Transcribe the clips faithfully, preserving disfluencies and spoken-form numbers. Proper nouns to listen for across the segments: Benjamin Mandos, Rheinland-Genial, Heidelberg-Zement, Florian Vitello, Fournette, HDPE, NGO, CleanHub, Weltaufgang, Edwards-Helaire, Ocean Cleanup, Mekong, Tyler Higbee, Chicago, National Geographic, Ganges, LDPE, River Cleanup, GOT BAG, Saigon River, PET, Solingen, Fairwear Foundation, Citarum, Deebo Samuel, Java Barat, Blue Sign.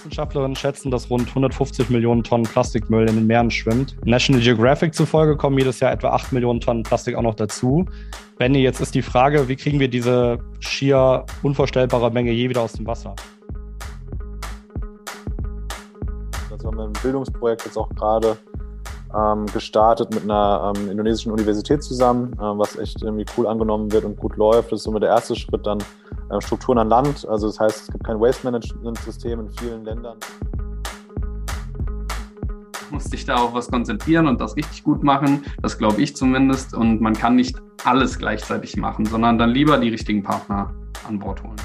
Wissenschaftlerinnen schätzen, dass rund hundertfünfzig Millionen Tonnen Plastikmüll in den Meeren schwimmt. National Geographic zufolge kommen jedes Jahr etwa acht Millionen Tonnen Plastik auch noch dazu. Benni, jetzt ist die Frage, wie kriegen wir diese schier unvorstellbare Menge je wieder aus dem Wasser? Also haben wir ein Bildungsprojekt jetzt auch gerade ähm, gestartet mit einer ähm, indonesischen Universität zusammen, äh, was echt irgendwie cool angenommen wird und gut läuft. Das ist somit der erste Schritt, dann äh, Strukturen an Land. Also das heißt, es gibt kein Waste-Management-System in vielen Ländern. Du musst dich da auf was konzentrieren und das richtig gut machen. Das glaube ich zumindest. Und man kann nicht alles gleichzeitig machen, sondern dann lieber die richtigen Partner an Bord holen.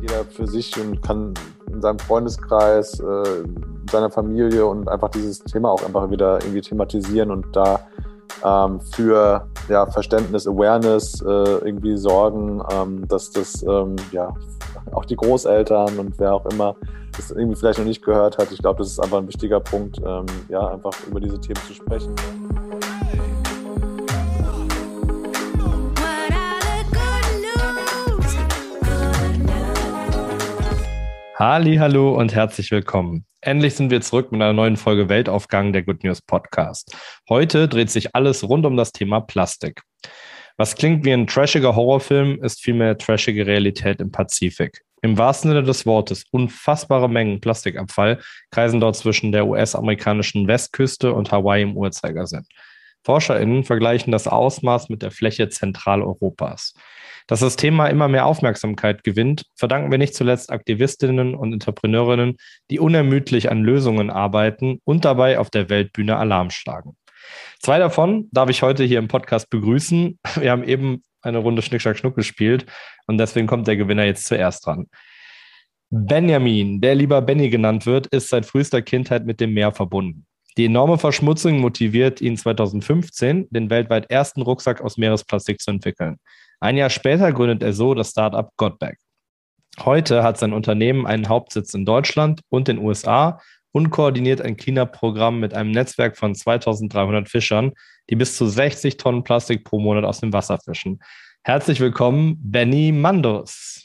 Jeder für sich und kann in seinem Freundeskreis, äh, seiner Familie und einfach dieses Thema auch einfach wieder irgendwie thematisieren und da ähm, für ja, Verständnis, Awareness äh, irgendwie sorgen, ähm, dass das ähm, ja, auch die Großeltern und wer auch immer das irgendwie vielleicht noch nicht gehört hat. Ich glaube, das ist einfach ein wichtiger Punkt, ähm, ja, einfach über diese Themen zu sprechen. Hallihallo und herzlich willkommen. Endlich sind wir zurück mit einer neuen Folge Weltaufgang, der Good News Podcast. Heute dreht sich alles rund um das Thema Plastik. Was klingt wie ein trashiger Horrorfilm, ist vielmehr trashige Realität im Pazifik. Im wahrsten Sinne des Wortes, unfassbare Mengen Plastikabfall kreisen dort zwischen der U S-amerikanischen Westküste und Hawaii im Uhrzeigersinn. ForscherInnen vergleichen das Ausmaß mit der Fläche Zentraleuropas. Dass das Thema immer mehr Aufmerksamkeit gewinnt, verdanken wir nicht zuletzt Aktivistinnen und Entrepreneurinnen, die unermüdlich an Lösungen arbeiten und dabei auf der Weltbühne Alarm schlagen. Zwei davon darf ich heute hier im Podcast begrüßen. Wir haben eben eine Runde Schnick-Schnack-Schnuck gespielt und deswegen kommt der Gewinner jetzt zuerst dran. Benjamin, der lieber Benni genannt wird, ist seit frühester Kindheit mit dem Meer verbunden. Die enorme Verschmutzung motiviert ihn zweitausendfünfzehn, den weltweit ersten Rucksack aus Meeresplastik zu entwickeln. Ein Jahr später gründet er so das Startup G O T B A G. Heute hat sein Unternehmen einen Hauptsitz in Deutschland und den U S A und koordiniert ein Cleanup-Programm mit einem Netzwerk von zweitausenddreihundert Fischern, die bis zu sechzig Tonnen Plastik pro Monat aus dem Wasser fischen. Herzlich willkommen, Benjamin Mandos.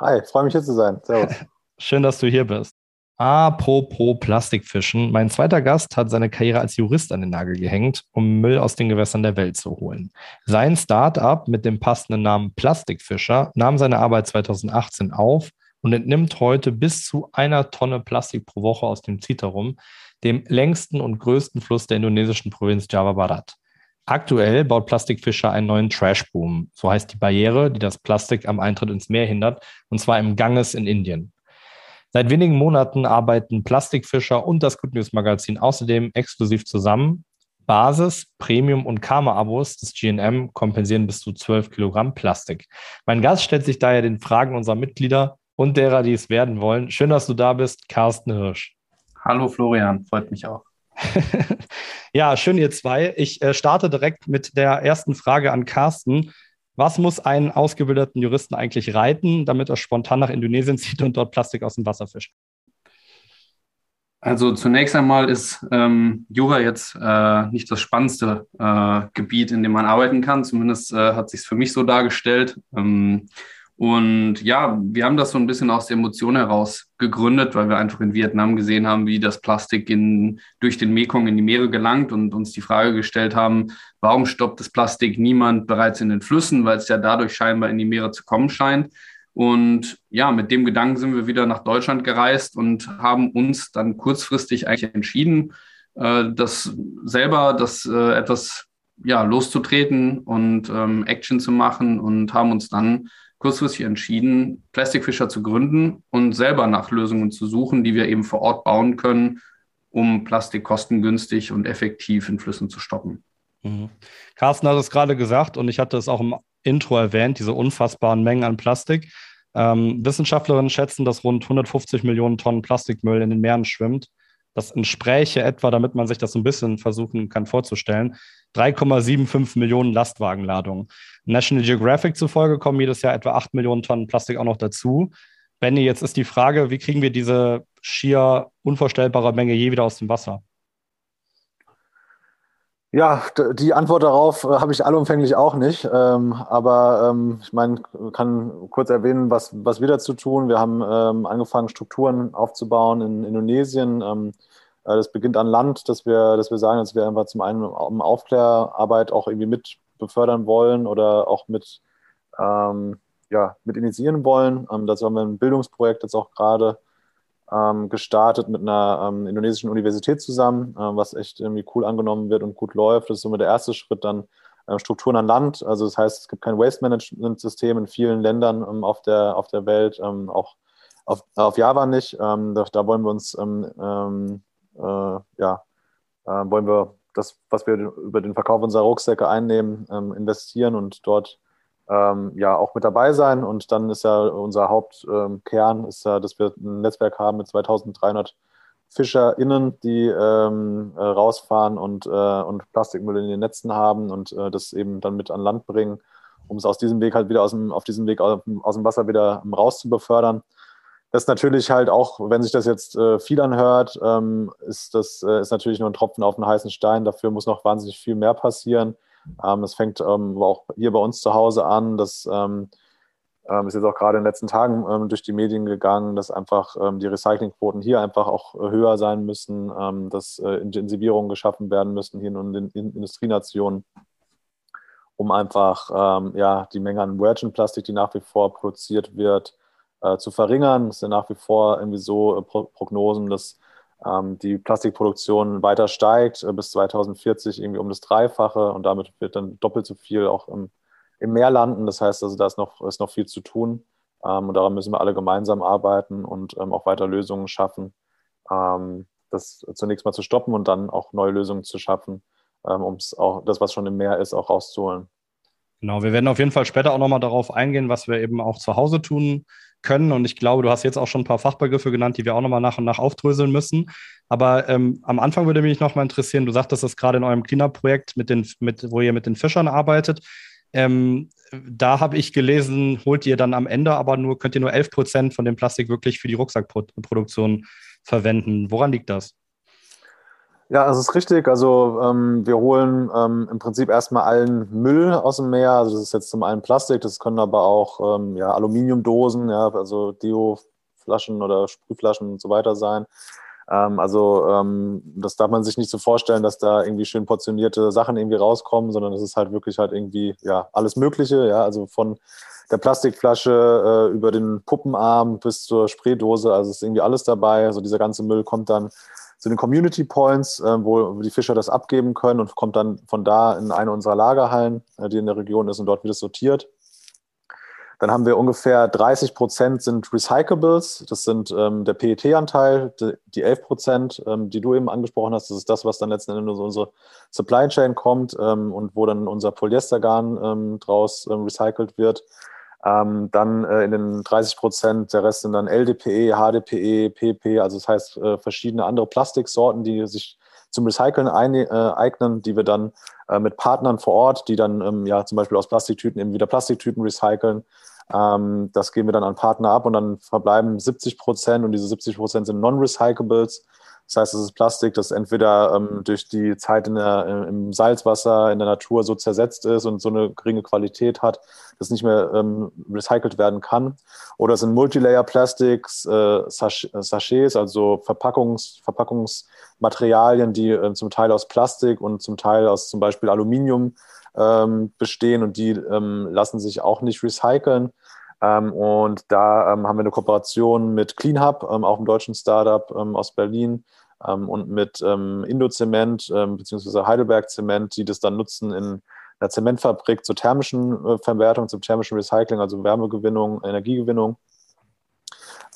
Hi, freue mich hier zu sein. Servus. Schön, dass du hier bist. Apropos Plastikfischen. Mein zweiter Gast hat seine Karriere als Jurist an den Nagel gehängt, um Müll aus den Gewässern der Welt zu holen. Sein Start-up mit dem passenden Namen Plastic Fischer nahm seine Arbeit zweitausendachtzehn auf und entnimmt heute bis zu einer Tonne Plastik pro Woche aus dem Citarum, dem längsten und größten Fluss der indonesischen Provinz Java Barat. Aktuell baut Plastic Fischer einen neuen Trash-Boom. So heißt die Barriere, die das Plastik am Eintritt ins Meer hindert, und zwar im Ganges in Indien. Seit wenigen Monaten arbeiten Plastic Fischer und das Good News Magazin außerdem exklusiv zusammen. Basis-, Premium- und Karma-Abos des G N M kompensieren bis zu zwölf Kilogramm Plastik. Mein Gast stellt sich daher den Fragen unserer Mitglieder und derer, die es werden wollen. Schön, dass du da bist, Carsten Hirsch. Hallo Florian, freut mich auch. Ja, schön ihr zwei. Ich äh, starte direkt mit der ersten Frage an Carsten. Was muss einen ausgebildeten Juristen eigentlich reiten, damit er spontan nach Indonesien zieht und dort Plastik aus dem Wasser fischt? Also zunächst einmal ist ähm, Jura jetzt äh, nicht das spannendste äh, Gebiet, in dem man arbeiten kann. Zumindest äh, hat sich es für mich so dargestellt. Ähm, und ja, wir haben das so ein bisschen aus der Emotion heraus gegründet, weil wir einfach in Vietnam gesehen haben, wie das Plastik in, durch den Mekong in die Meere gelangt und uns die Frage gestellt haben, warum stoppt das Plastik niemand bereits in den Flüssen, weil es ja dadurch scheinbar in die Meere zu kommen scheint. Und ja, mit dem Gedanken sind wir wieder nach Deutschland gereist und haben uns dann kurzfristig eigentlich entschieden, das selber das etwas ja, loszutreten und Action zu machen und haben uns dann kurzfristig entschieden, Plastic Fischer zu gründen und selber nach Lösungen zu suchen, die wir eben vor Ort bauen können, um Plastik kostengünstig und effektiv in Flüssen zu stoppen. Mhm. Carsten hat es gerade gesagt und ich hatte es auch im Intro erwähnt, diese unfassbaren Mengen an Plastik. Ähm, Wissenschaftlerinnen schätzen, dass rund hundertfünfzig Millionen Tonnen Plastikmüll in den Meeren schwimmt. Das entspräche etwa, damit man sich das so ein bisschen versuchen kann vorzustellen, drei Komma fünfundsiebzig Millionen Lastwagenladungen. National Geographic zufolge kommen jedes Jahr etwa acht Millionen Tonnen Plastik auch noch dazu. Benni, jetzt ist die Frage, wie kriegen wir diese schier unvorstellbare Menge je wieder aus dem Wasser? Ja, die Antwort darauf äh, habe ich allumfänglich auch nicht. Ähm, aber ähm, ich meine, kann kurz erwähnen, was, was wir dazu tun. Wir haben ähm, angefangen, Strukturen aufzubauen in Indonesien. Ähm, äh, das beginnt an Land, dass wir, dass wir sagen, dass wir einfach zum einen um Aufklärarbeit auch irgendwie mit befördern wollen oder auch mit, ähm, ja, mit initiieren wollen. Ähm, dazu haben wir ein Bildungsprojekt jetzt auch gerade Ähm, gestartet mit einer ähm, indonesischen Universität zusammen, ähm, was echt irgendwie cool angenommen wird und gut läuft. Das ist somit der erste Schritt, dann ähm, Strukturen an Land. Also das heißt, es gibt kein Waste-Management-System in vielen Ländern ähm, auf der, auf der Welt, ähm, auch auf, auf Java nicht. Ähm, da, da wollen wir uns, ähm, ähm, äh, ja, äh, wollen wir das, was wir über den Verkauf unserer Rucksäcke einnehmen, ähm, investieren und dort Ähm, ja auch mit dabei sein. Und dann ist ja unser Hauptkern, ähm, ist ja, dass wir ein Netzwerk haben mit zweitausenddreihundert FischerInnen, die ähm, äh, rausfahren und, äh, und Plastikmüll in den Netzen haben und äh, das eben dann mit an Land bringen, um es aus diesem Weg halt wieder aus dem, auf diesem Weg aus, aus dem Wasser wieder raus zu befördern. Das ist natürlich halt auch, wenn sich das jetzt äh, viel anhört, ähm, ist das äh, ist natürlich nur ein Tropfen auf den heißen Stein. Dafür muss noch wahnsinnig viel mehr passieren. Ähm, es fängt ähm, auch hier bei uns zu Hause an, das ähm, ist jetzt auch gerade in den letzten Tagen ähm, durch die Medien gegangen, dass einfach ähm, die Recyclingquoten hier einfach auch höher sein müssen, ähm, dass äh, Intensivierungen geschaffen werden müssen hier in den in Industrienationen, um einfach ähm, ja, die Menge an Virgin-Plastik, die nach wie vor produziert wird, äh, zu verringern. Es sind nach wie vor irgendwie so äh, Pro- Prognosen, dass die Plastikproduktion weiter steigt bis zweitausendvierzig irgendwie um das Dreifache und damit wird dann doppelt so viel auch im, im Meer landen. Das heißt, also da ist noch, ist noch viel zu tun und daran müssen wir alle gemeinsam arbeiten und auch weiter Lösungen schaffen, das zunächst mal zu stoppen und dann auch neue Lösungen zu schaffen, um auch das, was schon im Meer ist, auch rauszuholen. Genau, wir werden auf jeden Fall später auch nochmal darauf eingehen, was wir eben auch zu Hause tun können. Und ich glaube, du hast jetzt auch schon ein paar Fachbegriffe genannt, die wir auch nochmal nach und nach aufdröseln müssen. Aber ähm, am Anfang würde mich nochmal interessieren, du sagtest das gerade in eurem Cleanup-Projekt, mit den, mit, wo ihr mit den Fischern arbeitet. Ähm, da habe ich gelesen, holt ihr dann am Ende aber nur, könnt ihr nur elf Prozent von dem Plastik wirklich für die Rucksackproduktion verwenden. Woran liegt das? Ja, das ist richtig. Also ähm, wir holen ähm, im Prinzip erstmal allen Müll aus dem Meer. Also das ist jetzt zum einen Plastik, das können aber auch ähm, ja, Aluminiumdosen, ja, also Deo-Flaschen oder Sprühflaschen und so weiter sein. Ähm, also ähm, das darf man sich nicht so vorstellen, dass da irgendwie schön portionierte Sachen irgendwie rauskommen, sondern das ist halt wirklich halt irgendwie ja alles Mögliche. Ja, also von der Plastikflasche äh, über den Puppenarm bis zur Spraydose. Also ist irgendwie alles dabei. Also dieser ganze Müll kommt dann zu den Community Points, äh, wo die Fischer das abgeben können und kommt dann von da in eine unserer Lagerhallen, äh, die in der Region ist und dort wird es sortiert. Dann haben wir ungefähr dreißig Prozent sind Recyclables, das sind ähm, der P E T-Anteil, die, die elf Prozent, ähm, die du eben angesprochen hast, das ist das, was dann letzten Endes in unsere Supply Chain kommt ähm, und wo dann unser Polyestergarn ähm, draus ähm, recycelt wird. Ähm, dann äh, in den dreißig Prozent, der Rest sind dann L D P E, H D P E, P P, also das heißt äh, verschiedene andere Plastiksorten, die sich zum Recyceln ein, äh, eignen, die wir dann äh, mit Partnern vor Ort, die dann ähm, ja zum Beispiel aus Plastiktüten eben wieder Plastiktüten recyceln. Ähm, das geben wir dann an Partner ab und dann verbleiben siebzig Prozent und diese siebzig Prozent sind Non-Recyclables. Das heißt, es ist Plastik, das entweder ähm, durch die Zeit in der, im Salzwasser, in der Natur so zersetzt ist und so eine geringe Qualität hat, dass nicht mehr ähm, recycelt werden kann. Oder es sind Multilayer-Plastics, äh, Sachets, also Verpackungs, Verpackungsmaterialien, die äh, zum Teil aus Plastik und zum Teil aus zum Beispiel Aluminium ähm, bestehen und die ähm, lassen sich auch nicht recyceln. Ähm, und da ähm, haben wir eine Kooperation mit CleanHub, ähm, auch einem deutschen Startup ähm, aus Berlin ähm, und mit ähm, IndoZement ähm, beziehungsweise Heidelberg-Zement, die das dann nutzen in einer Zementfabrik zur thermischen äh, Verwertung, zum thermischen Recycling, also Wärmegewinnung, Energiegewinnung.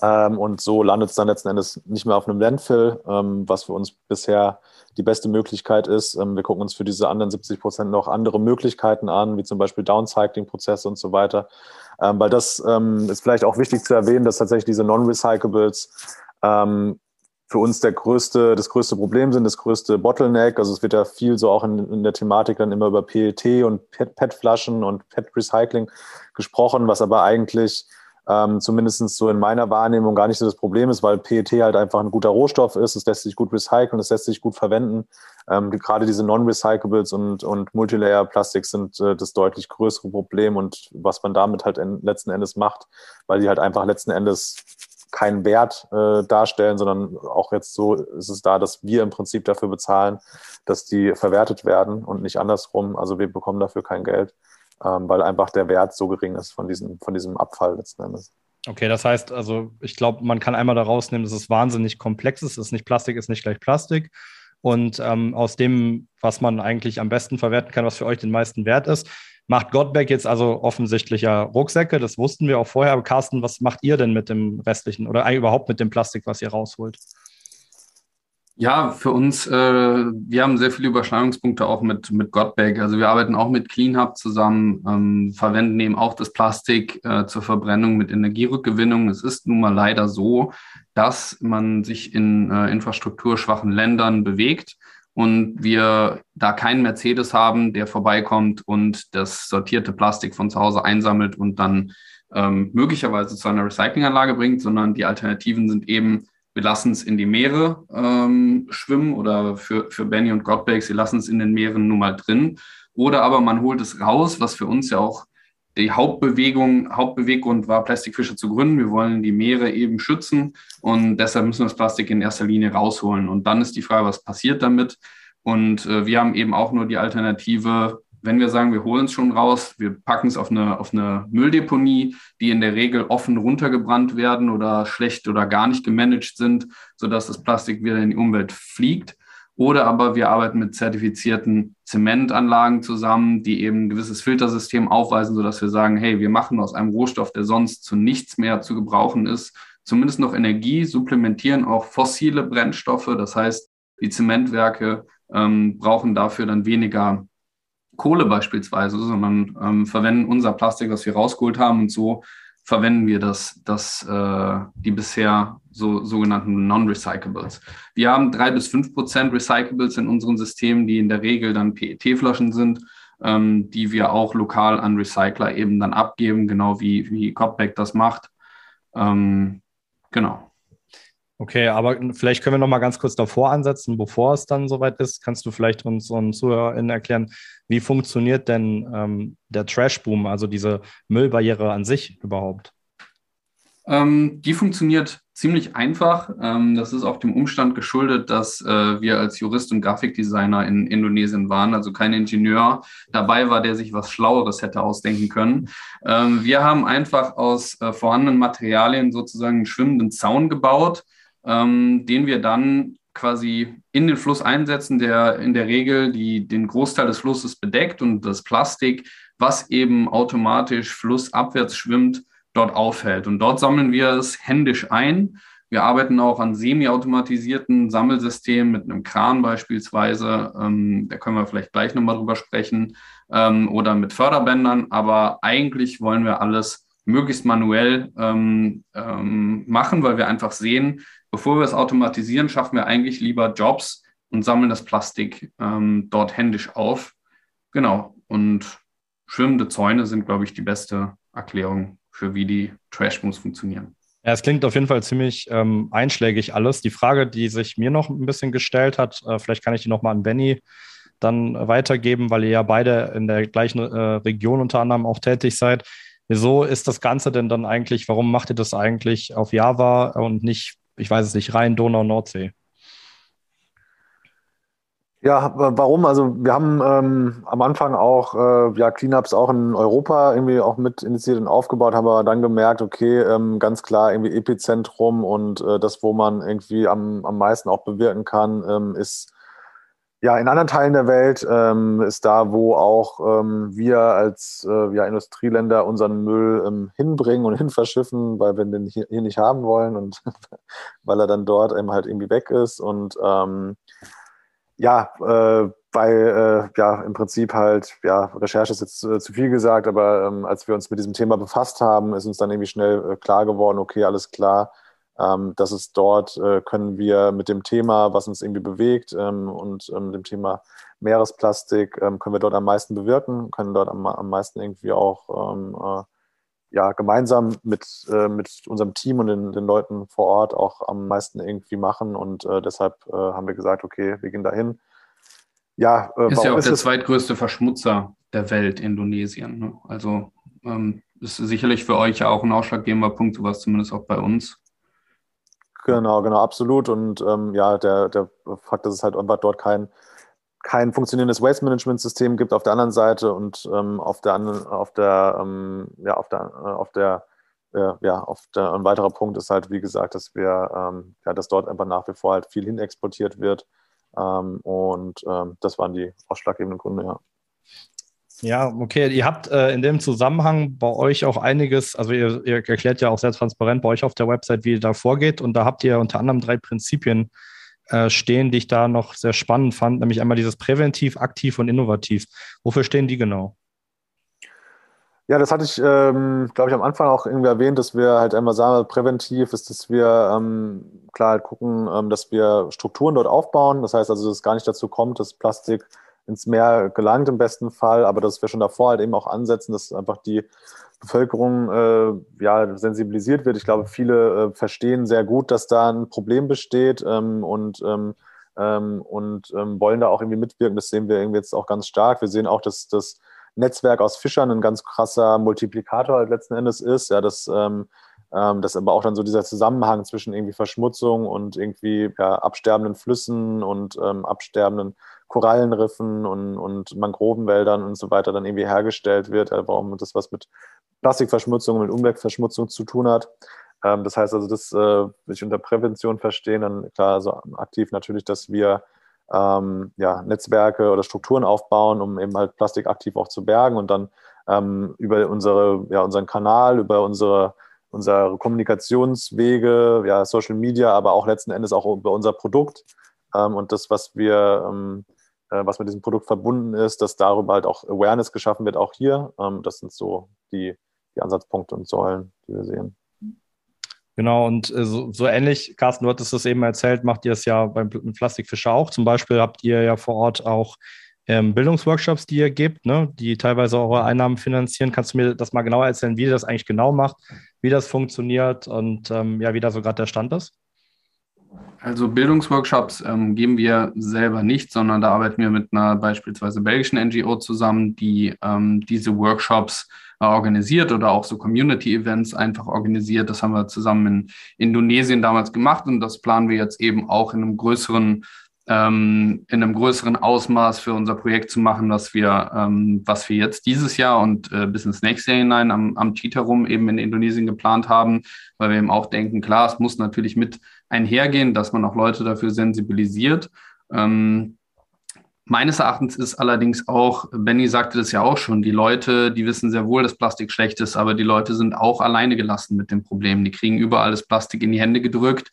Ähm, und so landet es dann letzten Endes nicht mehr auf einem Landfill, ähm, was für uns bisher die beste Möglichkeit ist. Ähm, wir gucken uns für diese anderen siebzig Prozent noch andere Möglichkeiten an, wie zum Beispiel Downcycling-Prozesse und so weiter. Ähm, weil das ähm, ist vielleicht auch wichtig zu erwähnen, dass tatsächlich diese Non-Recyclables ähm, für uns der größte, das größte Problem sind, das größte Bottleneck. Also es wird ja viel so auch in, in der Thematik dann immer über P E T und P E T-Flaschen und P E T-Recycling gesprochen, was aber eigentlich ähm, zumindest so in meiner Wahrnehmung gar nicht so das Problem ist, weil P E T halt einfach ein guter Rohstoff ist, es lässt sich gut recyceln, es lässt sich gut verwenden. Ähm, gerade diese Non-Recyclables und, und Multilayer-Plastik sind äh, das deutlich größere Problem und was man damit halt en- letzten Endes macht, weil die halt einfach letzten Endes keinen Wert äh, darstellen, sondern auch jetzt so ist es da, dass wir im Prinzip dafür bezahlen, dass die verwertet werden und nicht andersrum. Also wir bekommen dafür kein Geld, ähm, weil einfach der Wert so gering ist von diesem, von diesem Abfall letzten Endes. Okay, das heißt, also ich glaube, man kann einmal da rausnehmen, dass es wahnsinnig komplex ist. Es ist nicht Plastik, ist nicht gleich Plastik. Und ähm, aus dem, was man eigentlich am besten verwerten kann, was für euch den meisten wert ist, macht G O T B A G jetzt also offensichtlich ja Rucksäcke, das wussten wir auch vorher. Aber Carsten, was macht ihr denn mit dem restlichen oder eigentlich überhaupt mit dem Plastik, was ihr rausholt? Ja, für uns, äh, wir haben sehr viele Überschneidungspunkte auch mit, mit G O T B A G. Also wir arbeiten auch mit CleanHub zusammen, ähm, verwenden eben auch das Plastik äh, zur Verbrennung mit Energierückgewinnung. Es ist nun mal leider so, dass man sich in äh, infrastrukturschwachen Ländern bewegt. Und wir da keinen Mercedes haben, der vorbeikommt und das sortierte Plastik von zu Hause einsammelt und dann ähm, möglicherweise zu einer Recyclinganlage bringt, sondern die Alternativen sind eben, wir lassen es in die Meere ähm, schwimmen oder für, für Benny und G O T B A G, sie lassen es in den Meeren nun mal drin. Oder aber man holt es raus, was für uns ja auch die Hauptbewegung, Hauptbeweggrund war, Plastic Fischer zu gründen. Wir wollen die Meere eben schützen und deshalb müssen wir das Plastik in erster Linie rausholen. Und dann ist die Frage, was passiert damit? Und äh, wir haben eben auch nur die Alternative, wenn wir sagen, wir holen es schon raus, wir packen es auf eine, auf eine Mülldeponie, die in der Regel offen runtergebrannt werden oder schlecht oder gar nicht gemanagt sind, sodass das Plastik wieder in die Umwelt fliegt. Oder aber wir arbeiten mit zertifizierten Zementanlagen zusammen, die eben ein gewisses Filtersystem aufweisen, sodass wir sagen, hey, wir machen aus einem Rohstoff, der sonst zu nichts mehr zu gebrauchen ist, zumindest noch Energie, supplementieren auch fossile Brennstoffe. Das heißt, die Zementwerke ähm, brauchen dafür dann weniger Kohle beispielsweise, sondern ähm, verwenden unser Plastik, was wir rausgeholt haben. Und so verwenden wir das, das äh, die bisher so, sogenannten Non-Recyclables. Wir haben drei bis fünf Prozent Recyclables in unseren Systemen, die in der Regel dann P E T-Flaschen sind, ähm, die wir auch lokal an Recycler eben dann abgeben, genau wie, wie G O T B A G das macht. Ähm, genau. Okay, aber vielleicht können wir noch mal ganz kurz davor ansetzen, bevor es dann soweit ist. Kannst du vielleicht uns, uns ZuhörerInnen erklären, wie funktioniert denn ähm, der Trash-Boom, also diese Müllbarriere an sich überhaupt? Ähm, die funktioniert ziemlich einfach. Ähm, das ist auch dem Umstand geschuldet, dass äh, wir als Jurist und Grafikdesigner in Indonesien waren, also kein Ingenieur dabei war, der sich was Schlaueres hätte ausdenken können. Ähm, wir haben einfach aus äh, vorhandenen Materialien sozusagen einen schwimmenden Zaun gebaut, Ähm, den wir dann quasi in den Fluss einsetzen, der in der Regel die, den Großteil des Flusses bedeckt und das Plastik, was eben automatisch flussabwärts schwimmt, dort aufhält. Und dort sammeln wir es händisch ein. Wir arbeiten auch an semi-automatisierten Sammelsystemen mit einem Kran beispielsweise. Ähm, da können wir vielleicht gleich nochmal drüber sprechen. Ähm, oder mit Förderbändern. Aber eigentlich wollen wir alles möglichst manuell ähm, ähm, machen, weil wir einfach sehen, bevor wir es automatisieren, schaffen wir eigentlich lieber Jobs und sammeln das Plastik ähm, dort händisch auf. Genau. Und schwimmende Zäune sind, glaube ich, die beste Erklärung für, wie die Trash-Booms funktionieren. Ja, es klingt auf jeden Fall ziemlich ähm, einschlägig alles. Die Frage, die sich mir noch ein bisschen gestellt hat, äh, vielleicht kann ich die nochmal an Benny dann weitergeben, weil ihr ja beide in der gleichen äh, Region unter anderem auch tätig seid. Wieso ist das Ganze denn dann eigentlich, warum macht ihr das eigentlich auf Java und nicht, ich weiß es nicht, Rhein, Donau, Nordsee? Ja, warum? Also wir haben ähm, am Anfang auch äh, ja, Cleanups auch in Europa irgendwie auch mit initiiert und aufgebaut, haben aber dann gemerkt, okay, ähm, ganz klar irgendwie Epizentrum und äh, das, wo man irgendwie am, am meisten auch bewirken kann, ähm, ist ja, in anderen Teilen der Welt ähm, ist da, wo auch ähm, wir als äh, ja, Industrieländer unseren Müll ähm, hinbringen und hinverschiffen, weil wir den hier, hier nicht haben wollen und weil er dann dort eben halt irgendwie weg ist. Und ähm, ja, äh, bei, äh, ja, im Prinzip halt, ja, Recherche ist jetzt äh, zu viel gesagt, aber ähm, als wir uns mit diesem Thema befasst haben, ist uns dann irgendwie schnell äh, klar geworden, okay, alles klar. Ähm, dass es dort, äh, können wir mit dem Thema, was uns irgendwie bewegt ähm, und ähm, dem Thema Meeresplastik, ähm, können wir dort am meisten bewirken, können dort am, am meisten irgendwie auch ähm, äh, ja, gemeinsam mit, äh, mit unserem Team und den, den Leuten vor Ort auch am meisten irgendwie machen. Und äh, deshalb äh, haben wir gesagt, okay, wir gehen dahin. Ja, äh, ist ja auch ist der es? zweitgrößte Verschmutzer der Welt, Indonesien. Ne? Also ähm, ist sicherlich für euch ja auch ein ausschlaggebender Punkt, sowas zumindest auch bei uns. Genau, genau, absolut. Und ähm, ja, der, der Fakt, dass es halt einfach dort kein kein funktionierendes Waste-Management-System gibt auf der anderen Seite und ähm, auf der anderen, auf der, ähm, ja, auf der, äh, auf der, äh, ja, auf der, ein weiterer Punkt ist halt, wie gesagt, dass wir, ähm, ja, dass dort einfach nach wie vor halt viel hin exportiert wird. Ähm, und ähm, das waren die ausschlaggebenden Gründe, ja. Ja, okay. Ihr habt äh, in dem Zusammenhang bei euch auch einiges, also ihr, ihr erklärt ja auch sehr transparent bei euch auf der Website, wie ihr da vorgeht. Und da habt ihr unter anderem drei Prinzipien äh, stehen, die ich da noch sehr spannend fand. Nämlich einmal dieses präventiv, aktiv und innovativ. Wofür stehen die genau? Ja, das hatte ich, ähm, glaube ich, am Anfang auch irgendwie erwähnt, dass wir halt einmal sagen, präventiv ist, dass wir ähm, klar halt gucken, ähm, dass wir Strukturen dort aufbauen. Das heißt also, dass es gar nicht dazu kommt, dass Plastik ins Meer gelangt im besten Fall, aber dass wir schon davor halt eben auch ansetzen, dass einfach die Bevölkerung äh, ja, sensibilisiert wird. Ich glaube, viele äh, verstehen sehr gut, dass da ein Problem besteht ähm, und, ähm, und ähm, wollen da auch irgendwie mitwirken. Das sehen wir irgendwie jetzt auch ganz stark. Wir sehen auch, dass das Netzwerk aus Fischern ein ganz krasser Multiplikator halt letzten Endes ist. Ja, dass, ähm, dass aber auch dann so dieser Zusammenhang zwischen irgendwie Verschmutzung und irgendwie ja, absterbenden Flüssen und ähm, absterbenden Korallenriffen und, und Mangrovenwäldern und so weiter dann irgendwie hergestellt wird, warum das was mit Plastikverschmutzung, mit Umweltverschmutzung zu tun hat. Ähm, das heißt also, das äh, will ich unter Prävention verstehen, dann klar, also aktiv natürlich, dass wir ähm, ja, Netzwerke oder Strukturen aufbauen, um eben halt Plastik aktiv auch zu bergen und dann ähm, über unsere, ja, unseren Kanal, über unsere unsere Kommunikationswege, ja, Social Media, aber auch letzten Endes auch über unser Produkt ähm, und das, was wir ähm, was mit diesem Produkt verbunden ist, dass darüber halt auch Awareness geschaffen wird, auch hier. Das sind so die, die Ansatzpunkte und Säulen, die wir sehen. Genau, und so, so ähnlich, Carsten, du hattest das eben erzählt, macht ihr es ja beim Plastic Fischer auch. Zum Beispiel habt ihr ja vor Ort auch ähm, Bildungsworkshops, die ihr gebt, ne, die teilweise eure Einnahmen finanzieren. Kannst du mir das mal genauer erzählen, wie ihr das eigentlich genau macht, wie das funktioniert und ähm, ja, wie da so gerade der Stand ist? Also Bildungsworkshops ähm, geben wir selber nicht, sondern da arbeiten wir mit einer beispielsweise belgischen N G O zusammen, die ähm, diese Workshops äh, organisiert oder auch so Community-Events einfach organisiert. Das haben wir zusammen in Indonesien damals gemacht und das planen wir jetzt eben auch in einem größeren, ähm, in einem größeren Ausmaß für unser Projekt zu machen, was wir, ähm, was wir jetzt dieses Jahr und äh, bis ins nächste Jahr hinein am, am Citarum eben in Indonesien geplant haben, weil wir eben auch denken, klar, es muss natürlich mit einhergehen, dass man auch Leute dafür sensibilisiert. Ähm, meines Erachtens ist allerdings auch, Benny sagte das ja auch schon, die Leute, die wissen sehr wohl, dass Plastik schlecht ist, aber die Leute sind auch alleine gelassen mit dem Problem. Die kriegen überall das Plastik in die Hände gedrückt.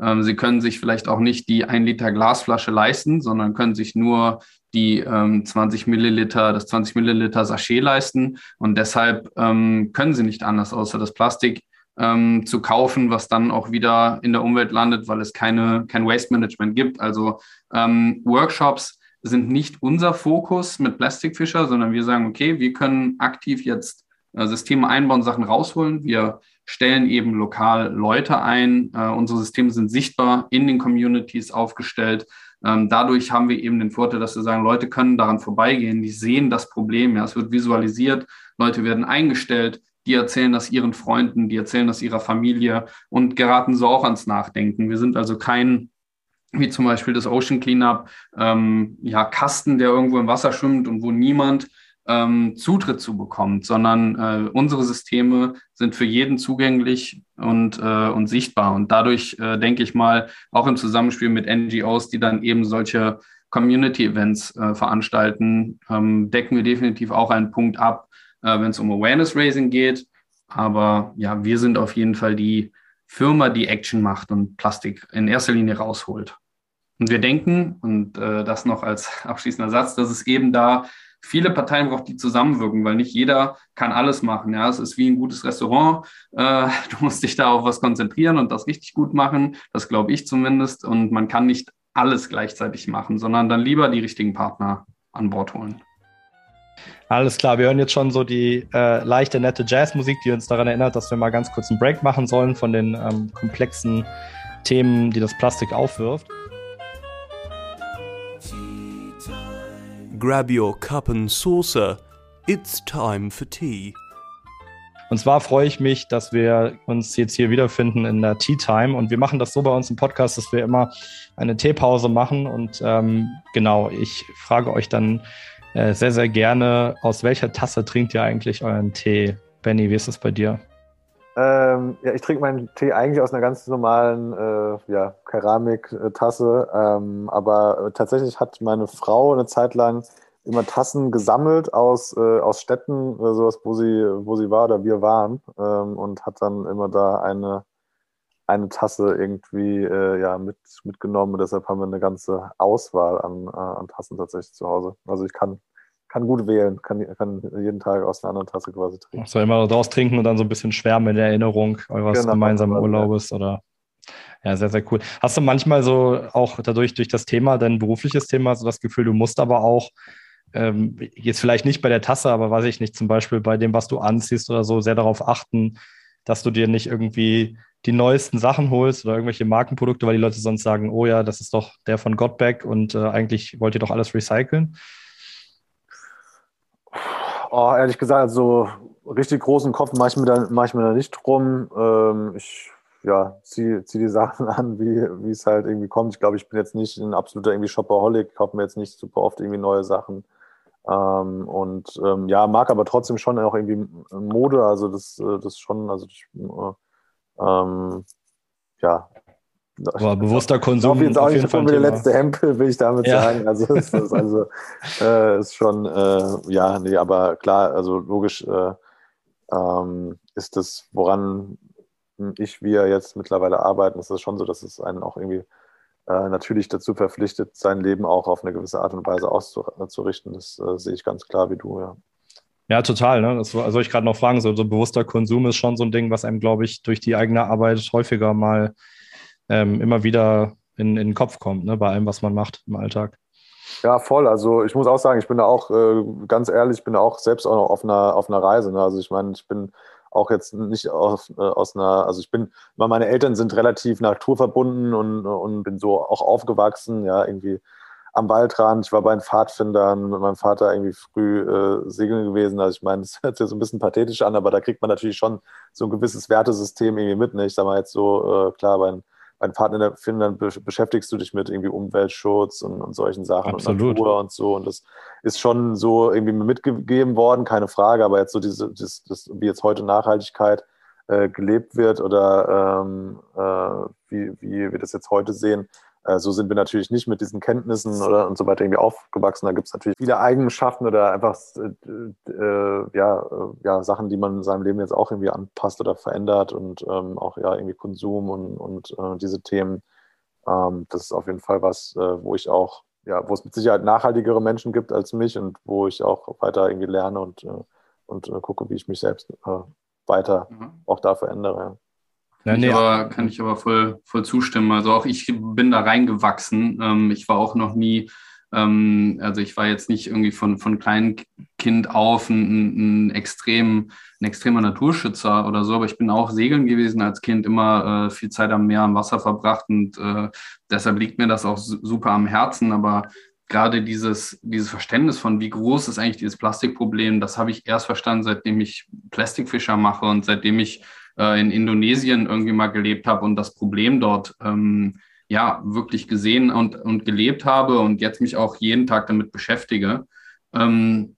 Ähm, sie können sich vielleicht auch nicht die ein Liter Glasflasche leisten, sondern können sich nur die ähm, zwanzig Milliliter, das zwanzig Milliliter Sachet leisten. Und deshalb ähm, können sie nicht anders, außer das Plastik Ähm, zu kaufen, was dann auch wieder in der Umwelt landet, weil es keine, kein Waste Management gibt. Also ähm, Workshops sind nicht unser Fokus mit Plastic Fischer, sondern wir sagen, okay, wir können aktiv jetzt äh, Systeme einbauen, Sachen rausholen. Wir stellen eben lokal Leute ein. Äh, unsere Systeme sind sichtbar in den Communities aufgestellt. Ähm, dadurch haben wir eben den Vorteil, dass wir sagen, Leute können daran vorbeigehen, die sehen das Problem. Ja, es wird visualisiert, Leute werden eingestellt. Die erzählen das ihren Freunden, die erzählen das ihrer Familie und geraten so auch ans Nachdenken. Wir sind also kein, wie zum Beispiel das Ocean Cleanup, ähm, ja, Kasten, der irgendwo im Wasser schwimmt und wo niemand ähm, Zutritt zu bekommt, sondern äh, unsere Systeme sind für jeden zugänglich und, äh, und sichtbar. Und dadurch, äh, denke ich mal, auch im Zusammenspiel mit N G Os, die dann eben solche Community-Events äh, veranstalten, ähm, decken wir definitiv auch einen Punkt ab, wenn es um Awareness-Raising geht. Aber ja, wir sind auf jeden Fall die Firma, die Action macht und Plastik in erster Linie rausholt. Und wir denken, und äh, das noch als abschließender Satz, dass es eben da viele Parteien braucht, die zusammenwirken, weil nicht jeder kann alles machen. Ja, es ist wie ein gutes Restaurant. Äh, du musst dich da auf was konzentrieren und das richtig gut machen. Das glaube ich zumindest. Und man kann nicht alles gleichzeitig machen, sondern dann lieber die richtigen Partner an Bord holen. Alles klar, wir hören jetzt schon so die äh, leichte, nette Jazzmusik, die uns daran erinnert, dass wir mal ganz kurz einen Break machen sollen von den ähm, komplexen Themen, die das Plastik aufwirft. Grab your cup and saucer. It's time for tea. Und zwar freue ich mich, dass wir uns jetzt hier wiederfinden in der Tea Time. Und wir machen das so bei uns im Podcast, dass wir immer eine Teepause machen. Und ähm, genau, ich frage euch dann äh, sehr, sehr gerne, aus welcher Tasse trinkt ihr eigentlich euren Tee? Benni, wie ist das bei dir? Ähm, ja, ich trinke meinen Tee eigentlich aus einer ganz normalen äh, ja, Keramiktasse. Ähm, aber tatsächlich hat meine Frau eine Zeit lang immer Tassen gesammelt aus, äh, aus Städten oder sowas, wo sie, wo sie war oder wir waren, ähm, und hat dann immer da eine, eine Tasse irgendwie äh, ja, mit, mitgenommen. Und deshalb haben wir eine ganze Auswahl an, äh, an Tassen tatsächlich zu Hause. Also ich kann, kann gut wählen, kann, kann jeden Tag aus einer anderen Tasse quasi trinken. Also immer draus trinken und dann so ein bisschen schwärmen in der Erinnerung eures genau, gemeinsamen Urlaubes ja. oder... Ja, sehr, sehr cool. Hast du manchmal so auch dadurch, durch das Thema, dein berufliches Thema, so das Gefühl, du musst aber auch jetzt vielleicht nicht bei der Tasse, aber weiß ich nicht, zum Beispiel bei dem, was du anziehst oder so, sehr darauf achten, dass du dir nicht irgendwie die neuesten Sachen holst oder irgendwelche Markenprodukte, weil die Leute sonst sagen, oh ja, das ist doch der von G O T B A G und äh, eigentlich wollt ihr doch alles recyceln? Oh, ehrlich gesagt, so richtig großen Kopf mache ich mir da, mache ich mir da nicht drum. Ähm, ich ja, ziehe zieh die Sachen an, wie es halt irgendwie kommt. Ich glaube, ich bin jetzt nicht ein absoluter irgendwie Shopaholic, kaufe mir jetzt nicht super oft irgendwie neue Sachen. Ähm, und ähm, ja, mag aber trotzdem schon auch irgendwie Mode, also das, das schon, also ich, ähm, ja. Aber bewusster Konsum. Auf jeden Fall, auf jeden Fall der letzte Hempel, will ich damit ja. sagen. Also es ist, also, äh, ist schon, äh, ja, nee, aber klar, also logisch äh, ähm, ist das, woran ich, wir jetzt mittlerweile arbeiten, ist das schon so, dass es einen auch irgendwie natürlich dazu verpflichtet, sein Leben auch auf eine gewisse Art und Weise auszurichten. Das äh, sehe ich ganz klar wie du, ja. Ja, total. Ne? Das soll ich gerade noch fragen. So, so bewusster Konsum ist schon so ein Ding, was einem, glaube ich, durch die eigene Arbeit häufiger mal ähm, immer wieder in, in den Kopf kommt, ne? Bei allem, was man macht im Alltag. Ja, voll. Also ich muss auch sagen, ich bin da auch, äh, ganz ehrlich, ich bin da auch selbst auch noch auf einer, auf einer Reise. Ne? Also ich meine, ich bin auch jetzt nicht aus, äh, aus einer, also ich bin, meine Eltern sind relativ naturverbunden und, und bin so auch aufgewachsen, ja, irgendwie am Waldrand. Ich war bei den Pfadfindern mit meinem Vater irgendwie früh äh, segeln gewesen. Also ich meine, das hört sich so ein bisschen pathetisch an, aber da kriegt man natürlich schon so ein gewisses Wertesystem irgendwie mit. Ne? Ich sag mal jetzt so, äh, klar, bei den, bei den Pfadfindern be- beschäftigst du dich mit irgendwie Umweltschutz und, und solchen Sachen. Absolut. Und Natur und so. Und das ist schon so irgendwie mitgegeben worden, keine Frage, aber jetzt so diese, das, das, wie jetzt heute Nachhaltigkeit äh, gelebt wird oder ähm, äh, wie, wie wir das jetzt heute sehen, äh, so sind wir natürlich nicht mit diesen Kenntnissen oder und so weiter irgendwie aufgewachsen. Da gibt es natürlich viele Eigenschaften oder einfach äh, äh, ja, äh, ja, Sachen, die man in seinem Leben jetzt auch irgendwie anpasst oder verändert und ähm, auch ja irgendwie Konsum und, und äh, diese Themen. Ähm, das ist auf jeden Fall was, äh, wo ich auch, ja, wo es mit Sicherheit nachhaltigere Menschen gibt als mich und wo ich auch weiter irgendwie lerne und, äh, und äh, gucke, wie ich mich selbst äh, weiter mhm. auch da verändere. Ja, kann, nee, ich aber, kann ich aber voll, voll zustimmen. Also auch ich bin da reingewachsen. Ähm, ich war auch noch nie, ähm, also ich war jetzt nicht irgendwie von, von kleinem Kind auf ein, ein, extrem, ein extremer Naturschützer oder so, aber ich bin auch segeln gewesen als Kind, immer äh, viel Zeit am Meer, am Wasser verbracht und äh, deshalb liegt mir das auch super am Herzen, aber gerade dieses, dieses Verständnis von, wie groß ist eigentlich dieses Plastikproblem, das habe ich erst verstanden, seitdem ich Plastic Fischer mache und seitdem ich äh, in Indonesien irgendwie mal gelebt habe und das Problem dort ähm, ja wirklich gesehen und, und gelebt habe und jetzt mich auch jeden Tag damit beschäftige. Ähm,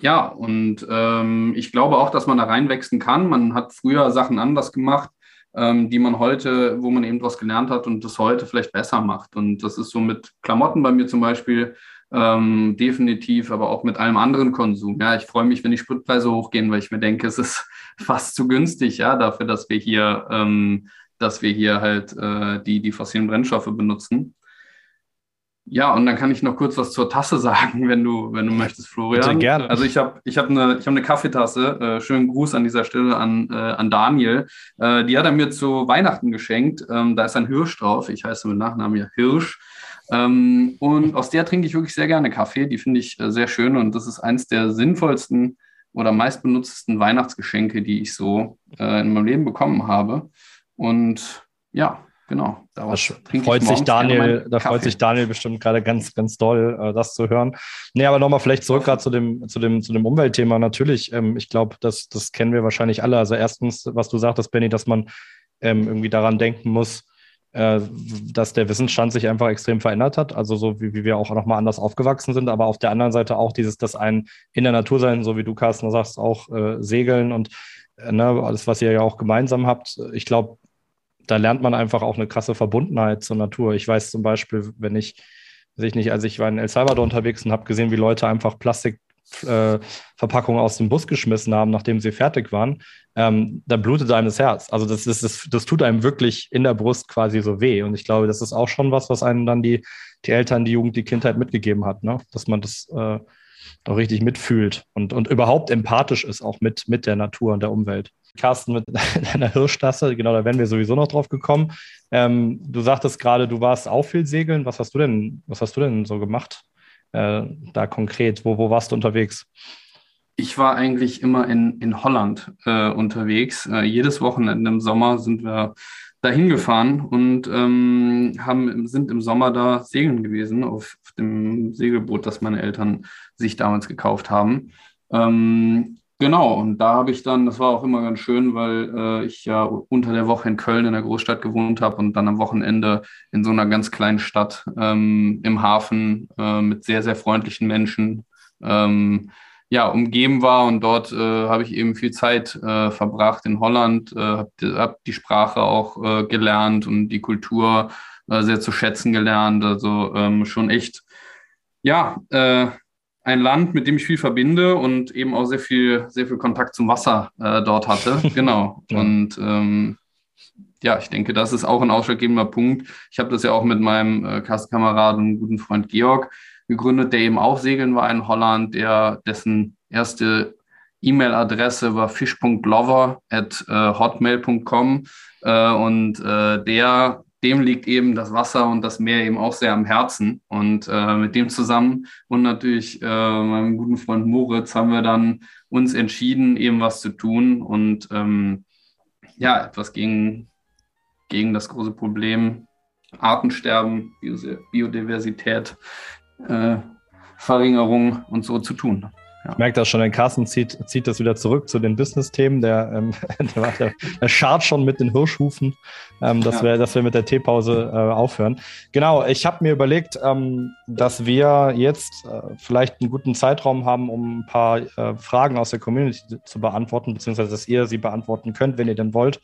ja, und ähm, ich glaube auch, dass man da reinwachsen kann. Man hat früher Sachen anders gemacht, die man heute, wo man eben was gelernt hat und das heute vielleicht besser macht. Und das ist so mit Klamotten bei mir zum Beispiel ähm, definitiv, aber auch mit allem anderen Konsum. Ja, ich freue mich, wenn die Spritpreise hochgehen, weil ich mir denke, es ist fast zu günstig, ja, dafür, dass wir hier, ähm, dass wir hier halt äh, die, die fossilen Brennstoffe benutzen. Ja, und dann kann ich noch kurz was zur Tasse sagen, wenn du, wenn du möchtest, Florian. Sehr gerne. Also ich habe ich hab eine, ich hab eine Kaffeetasse. Äh, schönen Gruß an dieser Stelle an, äh, an Daniel. Äh, die hat er mir zu Weihnachten geschenkt. Ähm, da ist ein Hirsch drauf. Ich heiße mit Nachnamen ja Hirsch. Ähm, und aus der trinke ich wirklich sehr gerne Kaffee. Die finde ich äh, sehr schön und das ist eins der sinnvollsten oder meistbenutztesten Weihnachtsgeschenke, die ich so äh, in meinem Leben bekommen habe. Und ja, genau. Da freut sich Daniel, da freut sich Daniel bestimmt gerade ganz, ganz doll, äh, das zu hören. Nee, aber nochmal vielleicht zurück gerade zu dem, zu dem, zu dem Umweltthema. Natürlich, ähm, ich glaube, das, das kennen wir wahrscheinlich alle. Also erstens, was du sagtest, Benni, dass man ähm, irgendwie daran denken muss, dass der Wissensstand sich einfach extrem verändert hat, also so wie, wie wir auch nochmal anders aufgewachsen sind, aber auf der anderen Seite auch dieses, dass ein in der Natur sein, so wie du, Carsten, sagst, auch äh, segeln und äh, ne, alles, was ihr ja auch gemeinsam habt. Ich glaube, da lernt man einfach auch eine krasse Verbundenheit zur Natur. Ich weiß zum Beispiel, wenn ich, weiß ich nicht, als ich war in El Salvador unterwegs und habe gesehen, wie Leute einfach Plastik Verpackungen aus dem Bus geschmissen haben, nachdem sie fertig waren, ähm, dann blutet einem das Herz. Also das, ist, das, das tut einem wirklich in der Brust quasi so weh. Und ich glaube, das ist auch schon was, was einem dann die, die Eltern, die Jugend, die Kindheit mitgegeben hat, ne? Dass man das äh, doch richtig mitfühlt und, und überhaupt empathisch ist auch mit, mit der Natur und der Umwelt. Carsten, mit deiner Hirschtasse, genau, da wären wir sowieso noch drauf gekommen. Ähm, du sagtest gerade, du warst auch viel segeln. Was hast du denn, was hast du denn so gemacht? Da konkret? Wo, wo warst du unterwegs? Ich war eigentlich immer in, in Holland äh, unterwegs. Äh, jedes Wochenende im Sommer sind wir dahin gefahren und ähm, haben, sind im Sommer da segeln gewesen auf, auf dem Segelboot, das meine Eltern sich damals gekauft haben. Ähm, genau, und da habe ich dann, das war auch immer ganz schön, weil äh, ich ja unter der Woche in Köln in der Großstadt gewohnt habe und dann am Wochenende in so einer ganz kleinen Stadt ähm, im Hafen äh, mit sehr, sehr freundlichen Menschen ähm, ja, umgeben war. Und dort äh, habe ich eben viel Zeit äh, verbracht in Holland, äh, habe hab die Sprache auch äh, gelernt und die Kultur äh, sehr zu schätzen gelernt. Also ähm, schon echt, ja, äh, ein Land, mit dem ich viel verbinde und eben auch sehr viel, sehr viel Kontakt zum Wasser äh, dort hatte. Genau. Ja. Und ähm, ja, ich denke, das ist auch ein ausschlaggebender Punkt. Ich habe das ja auch mit meinem äh, Castkameraden und guten Freund Georg gegründet, der eben auch segeln war in Holland, der, dessen erste E-Mail-Adresse war fish punkt lover at hotmail punkt com äh, und äh, der dem liegt eben das Wasser und das Meer eben auch sehr am Herzen. Und äh, mit dem zusammen und natürlich äh, meinem guten Freund Moritz haben wir dann uns entschieden, eben was zu tun und ähm, ja, etwas gegen, gegen das große Problem Artensterben, Biodiversität, äh, Verringerung und so zu tun. Ich merke das schon, denn Carsten zieht, zieht das wieder zurück zu den Business-Themen. Der, ähm, der, der, der schart schon mit den Hirschhufen, ähm, dass, ja. wir, dass wir mit der Teepause äh, aufhören. Genau, ich habe mir überlegt, ähm, dass wir jetzt äh, vielleicht einen guten Zeitraum haben, um ein paar äh, Fragen aus der Community zu beantworten, beziehungsweise dass ihr sie beantworten könnt, wenn ihr denn wollt.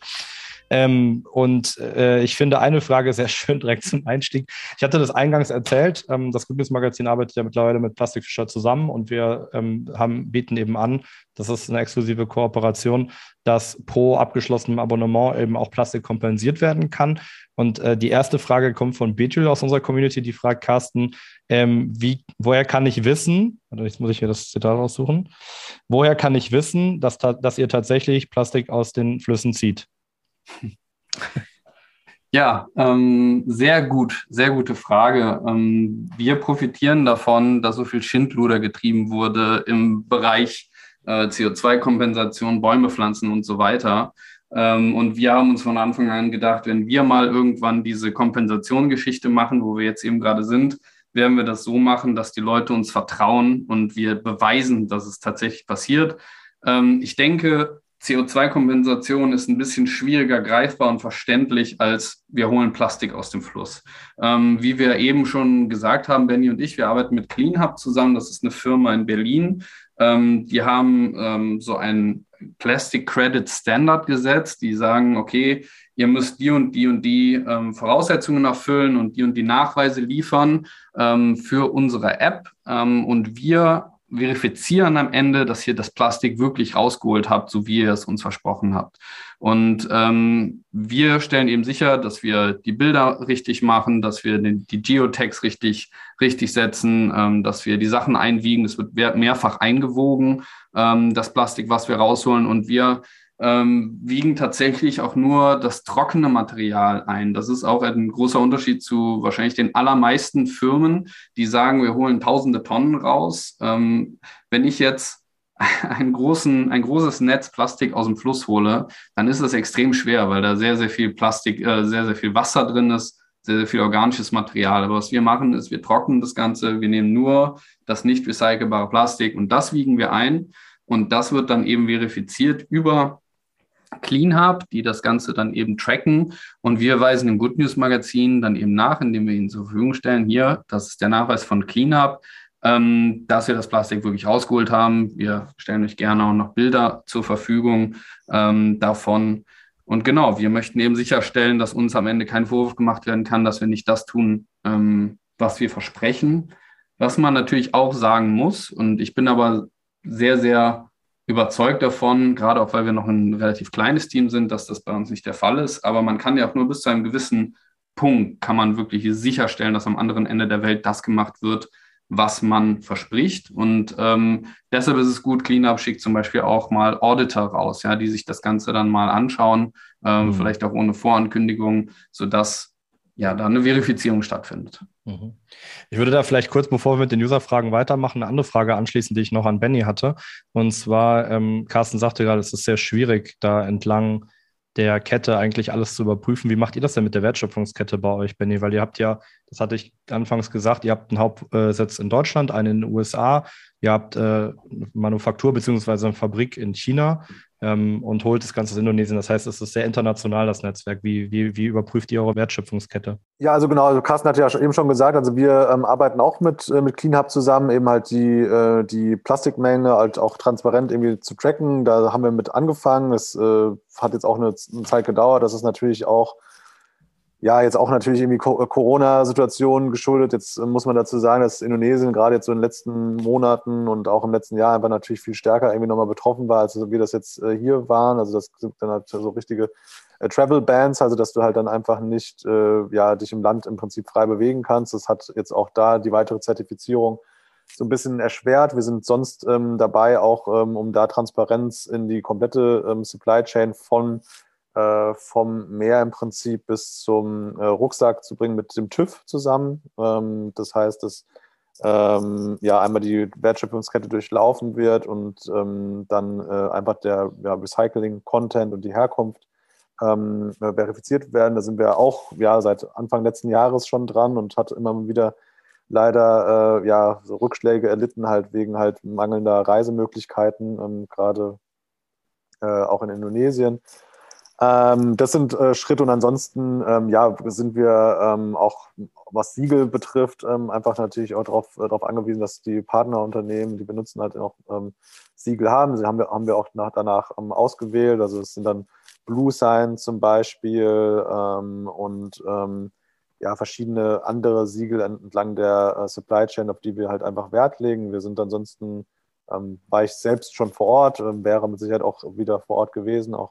Ähm, und äh, ich finde eine Frage sehr schön direkt zum Einstieg. Ich hatte das eingangs erzählt, ähm, das Good News Magazin arbeitet ja mittlerweile mit Plastic Fischer zusammen und wir ähm, haben, bieten eben an, das ist eine exklusive Kooperation, dass pro abgeschlossenem Abonnement eben auch Plastik kompensiert werden kann. Und äh, die erste Frage kommt von Betül aus unserer Community, die fragt Carsten, ähm, wie, woher kann ich wissen, also jetzt muss ich hier das Zitat raussuchen, woher kann ich wissen, dass, ta- dass ihr tatsächlich Plastik aus den Flüssen zieht? Ja, ähm, sehr gut, sehr gute Frage. Ähm, wir profitieren davon, dass so viel Schindluder getrieben wurde im Bereich äh, C O zwei Kompensation, Bäume pflanzen und so weiter. Ähm, und wir haben uns von Anfang an gedacht, wenn wir mal irgendwann diese Kompensationsgeschichte machen, wo wir jetzt eben gerade sind, werden wir das so machen, dass die Leute uns vertrauen und wir beweisen, dass es tatsächlich passiert. Ähm, ich denke, C O zwei Kompensation ist ein bisschen schwieriger greifbar und verständlich als wir holen Plastik aus dem Fluss. Ähm, wie wir eben schon gesagt haben, Benni und ich, wir arbeiten mit CleanHub zusammen. Das ist eine Firma in Berlin. Ähm, die haben ähm, so einen Plastic Credit Standard gesetzt. Die sagen, okay, ihr müsst die und die und die ähm, Voraussetzungen erfüllen und die und die Nachweise liefern ähm, für unsere App. Ähm, und wir verifizieren am Ende, dass ihr das Plastik wirklich rausgeholt habt, so wie ihr es uns versprochen habt. Und ähm, wir stellen eben sicher, dass wir die Bilder richtig machen, dass wir den, die Geotags richtig, richtig setzen, ähm, dass wir die Sachen einwiegen. Es wird mehrfach eingewogen, ähm, das Plastik, was wir rausholen. Und wir ähm, wiegen tatsächlich auch nur das trockene Material ein. Das ist auch ein großer Unterschied zu wahrscheinlich den allermeisten Firmen, die sagen, wir holen tausende Tonnen raus. Ähm, wenn ich jetzt einen großen, ein großes Netz Plastik aus dem Fluss hole, dann ist das extrem schwer, weil da sehr, sehr viel Plastik, äh, sehr, sehr viel Wasser drin ist, sehr, sehr viel organisches Material. Aber was wir machen, ist, wir trocknen das Ganze, wir nehmen nur das nicht recycelbare Plastik und das wiegen wir ein. Und das wird dann eben verifiziert über CleanHub, die das Ganze dann eben tracken. Und wir weisen im Good News Magazin dann eben nach, indem wir ihnen zur Verfügung stellen, hier, das ist der Nachweis von CleanHub, Ähm, dass wir das Plastik wirklich rausgeholt haben. Wir stellen euch gerne auch noch Bilder zur Verfügung ähm, davon. Und genau, wir möchten eben sicherstellen, dass uns am Ende kein Vorwurf gemacht werden kann, dass wir nicht das tun, ähm, was wir versprechen. Was man natürlich auch sagen muss, und ich bin aber sehr, sehr überzeugt davon, gerade auch, weil wir noch ein relativ kleines Team sind, dass das bei uns nicht der Fall ist, aber man kann ja auch nur bis zu einem gewissen Punkt, kann man wirklich sicherstellen, dass am anderen Ende der Welt das gemacht wird, was man verspricht. Und ähm, deshalb ist es gut, CleanHub schickt zum Beispiel auch mal Auditor raus, ja, die sich das Ganze dann mal anschauen, ähm, mhm. vielleicht auch ohne Vorankündigung, sodass ja da eine Verifizierung stattfindet. Mhm. Ich würde da vielleicht kurz, bevor wir mit den User-Fragen weitermachen, eine andere Frage anschließen, die ich noch an Benny hatte. Und zwar, ähm, Carsten sagte gerade, es ist sehr schwierig, da entlang der Kette eigentlich alles zu überprüfen. Wie macht ihr das denn mit der Wertschöpfungskette bei euch, Benny? Weil ihr habt ja, das hatte ich anfangs gesagt, ihr habt einen Hauptsitz in Deutschland, einen in den U S A, ihr habt eine Manufaktur bzw. eine Fabrik in China ähm, und holt das Ganze aus Indonesien. Das heißt, es ist sehr international, das Netzwerk. Wie, wie, wie überprüft ihr eure Wertschöpfungskette? Ja, also genau, also Carsten hat ja schon, eben schon gesagt, also wir ähm, arbeiten auch mit, äh, mit CleanHub zusammen, eben halt die, äh, die Plastikmenge halt auch transparent irgendwie zu tracken. Da haben wir mit angefangen. Das äh, hat jetzt auch eine, eine Zeit gedauert. Das ist natürlich auch Ja, jetzt auch natürlich irgendwie Corona-Situation geschuldet. Jetzt muss man dazu sagen, dass Indonesien gerade jetzt so in den letzten Monaten und auch im letzten Jahr einfach natürlich viel stärker irgendwie nochmal betroffen war, als wir das jetzt hier waren. Also das sind dann halt so richtige Travel-Bans, also dass du halt dann einfach nicht ja, dich im Land im Prinzip frei bewegen kannst. Das hat jetzt auch da die weitere Zertifizierung so ein bisschen erschwert. Wir sind sonst ähm, dabei auch, ähm, um da Transparenz in die komplette ähm, Supply-Chain von vom Meer im Prinzip bis zum äh, Rucksack zu bringen mit dem TÜV zusammen. Ähm, das heißt, dass ähm, ja einmal die Wertschöpfungskette durchlaufen wird und ähm, dann äh, einfach der ja, Recycling-Content und die Herkunft ähm, äh, verifiziert werden. Da sind wir auch ja seit Anfang letzten Jahres schon dran und hat immer wieder leider äh, ja so Rückschläge erlitten halt wegen halt mangelnder Reisemöglichkeiten, ähm, gerade äh, auch in Indonesien. Ähm, das sind äh, Schritte und ansonsten ähm, ja, sind wir ähm, auch, was Siegel betrifft, ähm, einfach natürlich auch darauf äh, darauf angewiesen, dass die Partnerunternehmen, die benutzen halt auch ähm, Siegel haben. Die haben wir, haben wir auch nach, danach ähm, ausgewählt. Also es sind dann Blue Sign zum Beispiel ähm, und ähm, ja, verschiedene andere Siegel entlang der äh, Supply Chain, auf die wir halt einfach Wert legen. Wir sind ansonsten, ähm, war ich selbst schon vor Ort, ähm, wäre mit Sicherheit auch wieder vor Ort gewesen, auch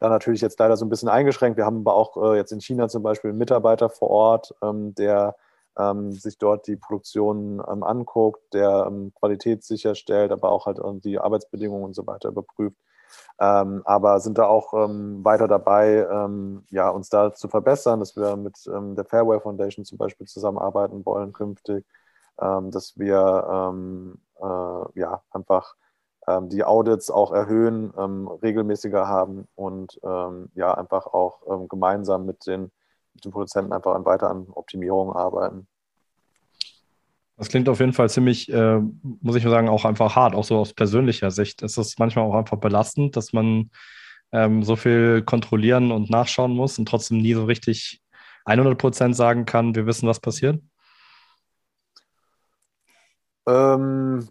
da natürlich jetzt leider so ein bisschen eingeschränkt. Wir haben aber auch äh, jetzt in China zum Beispiel einen Mitarbeiter vor Ort, ähm, der ähm, sich dort die Produktion ähm, anguckt, der ähm, Qualität sicherstellt, aber auch halt ähm, die Arbeitsbedingungen und so weiter überprüft. Ähm, aber sind da auch ähm, weiter dabei, ähm, ja, uns da zu verbessern, dass wir mit ähm, der Fairwear Foundation zum Beispiel zusammenarbeiten wollen künftig, ähm, dass wir ähm, äh, ja, einfach die Audits auch erhöhen, ähm, regelmäßiger haben und ähm, ja einfach auch ähm, gemeinsam mit den, mit den Produzenten einfach an, weiter an Optimierungen arbeiten. Das klingt auf jeden Fall ziemlich, äh, muss ich mal sagen, auch einfach hart, auch so aus persönlicher Sicht. Es ist manchmal auch einfach belastend, dass man ähm, so viel kontrollieren und nachschauen muss und trotzdem nie so richtig hundert Prozent sagen kann, wir wissen, was passiert? Ähm...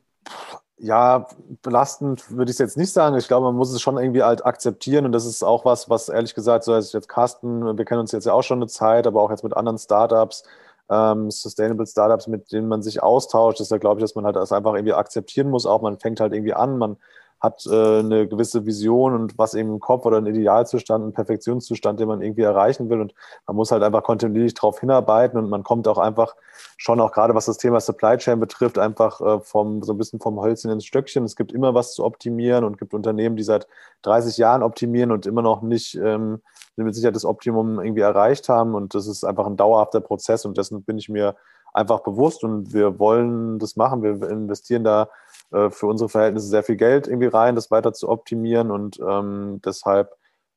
Ja, belastend würde ich es jetzt nicht sagen. Ich glaube, man muss es schon irgendwie halt akzeptieren und das ist auch was, was ehrlich gesagt, so als jetzt Carsten, wir kennen uns jetzt ja auch schon eine Zeit, aber auch jetzt mit anderen Startups, ähm, Sustainable Startups, mit denen man sich austauscht, ist ja, glaube ich, dass man halt das einfach irgendwie akzeptieren muss auch. Man fängt halt irgendwie an, man hat äh, eine gewisse Vision und was eben im Kopf oder ein Idealzustand, ein Perfektionszustand, den man irgendwie erreichen will. Und man muss halt einfach kontinuierlich darauf hinarbeiten und man kommt auch einfach schon, auch gerade was das Thema Supply Chain betrifft, einfach äh, vom, so ein bisschen vom Hölzchen ins Stöckchen. Es gibt immer was zu optimieren und gibt Unternehmen, die seit dreißig Jahren optimieren und immer noch nicht ähm, mit Sicherheit das Optimum irgendwie erreicht haben. Und das ist einfach ein dauerhafter Prozess und dessen bin ich mir einfach bewusst und wir wollen das machen. Wir investieren da äh, für unsere Verhältnisse sehr viel Geld irgendwie rein, das weiter zu optimieren und ähm, deshalb,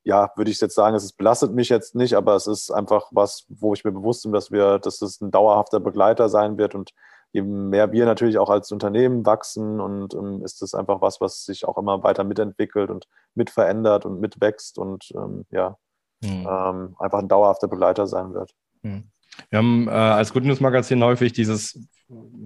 ja, würde ich jetzt sagen, es belastet mich jetzt nicht, aber es ist einfach was, wo ich mir bewusst bin, dass wir, dass es ein dauerhafter Begleiter sein wird und je mehr wir natürlich auch als Unternehmen wachsen und ähm, ist das einfach was, was sich auch immer weiter mitentwickelt und mitverändert und mitwächst und ähm, ja, mhm. ähm, einfach ein dauerhafter Begleiter sein wird. Mhm. Wir haben äh, als Good News Magazin häufig dieses,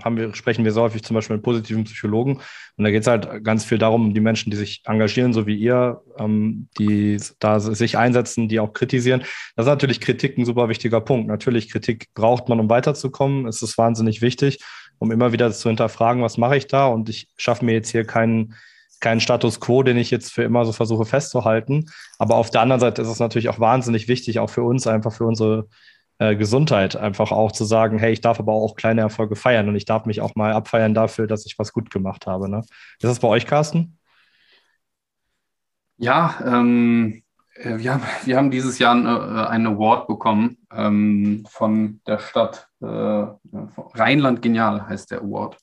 haben wir, sprechen wir so häufig zum Beispiel mit positiven Psychologen und da geht es halt ganz viel darum, die Menschen, die sich engagieren, so wie ihr, ähm, die da sich einsetzen, die auch kritisieren. Das ist natürlich Kritik ein super wichtiger Punkt. Natürlich, Kritik braucht man, um weiterzukommen. Es ist wahnsinnig wichtig, um immer wieder zu hinterfragen, was mache ich da und ich schaffe mir jetzt hier keinen kein Status Quo, den ich jetzt für immer so versuche festzuhalten. Aber auf der anderen Seite ist es natürlich auch wahnsinnig wichtig, auch für uns, einfach für unsere Gesundheit, einfach auch zu sagen, hey, ich darf aber auch kleine Erfolge feiern und ich darf mich auch mal abfeiern dafür, dass ich was gut gemacht habe. Ne? Ist das bei euch, Carsten? Ja, ähm, wir, haben, wir haben dieses Jahr einen Award bekommen ähm, von der Stadt, äh, Rheinland-Genial heißt der Award,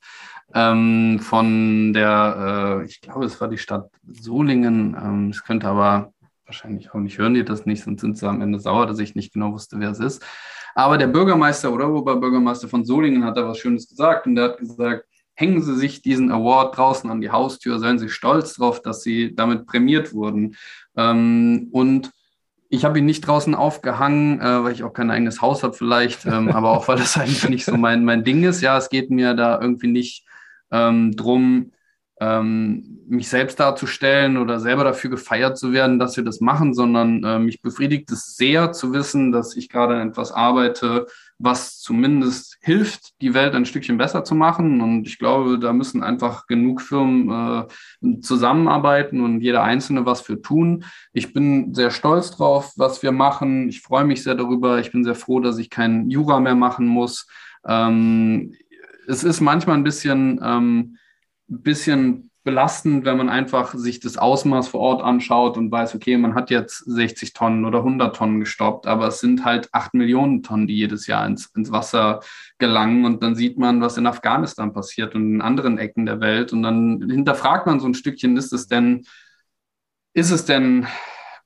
ähm, von der, äh, ich glaube, es war die Stadt Solingen, ähm, es könnte aber wahrscheinlich auch nicht, hören die das nicht, sonst sind sie am Ende sauer, dass ich nicht genau wusste, wer es ist. Aber der Bürgermeister oder Oberbürgermeister von Solingen hat da was Schönes gesagt und der hat gesagt, hängen Sie sich diesen Award draußen an die Haustür, seien Sie stolz drauf, dass Sie damit prämiert wurden. Und ich habe ihn nicht draußen aufgehangen, weil ich auch kein eigenes Haus habe vielleicht, aber auch weil das eigentlich nicht so mein, mein Ding ist. Ja, es geht mir da irgendwie nicht drum, Ähm, mich selbst darzustellen oder selber dafür gefeiert zu werden, dass wir das machen, sondern äh, mich befriedigt es sehr zu wissen, dass ich gerade an etwas arbeite, was zumindest hilft, die Welt ein Stückchen besser zu machen. Und ich glaube, da müssen einfach genug Firmen äh, zusammenarbeiten und jeder Einzelne was für tun. Ich bin sehr stolz drauf, was wir machen. Ich freue mich sehr darüber. Ich bin sehr froh, dass ich keinen Jura mehr machen muss. Ähm, es ist manchmal ein bisschen... Ähm, bisschen belastend, wenn man einfach sich das Ausmaß vor Ort anschaut und weiß, okay, man hat jetzt sechzig Tonnen oder hundert Tonnen gestoppt, aber es sind halt acht Millionen Tonnen, die jedes Jahr ins, ins Wasser gelangen und dann sieht man, was in Afghanistan passiert und in anderen Ecken der Welt und dann hinterfragt man so ein Stückchen, ist es denn, ist es denn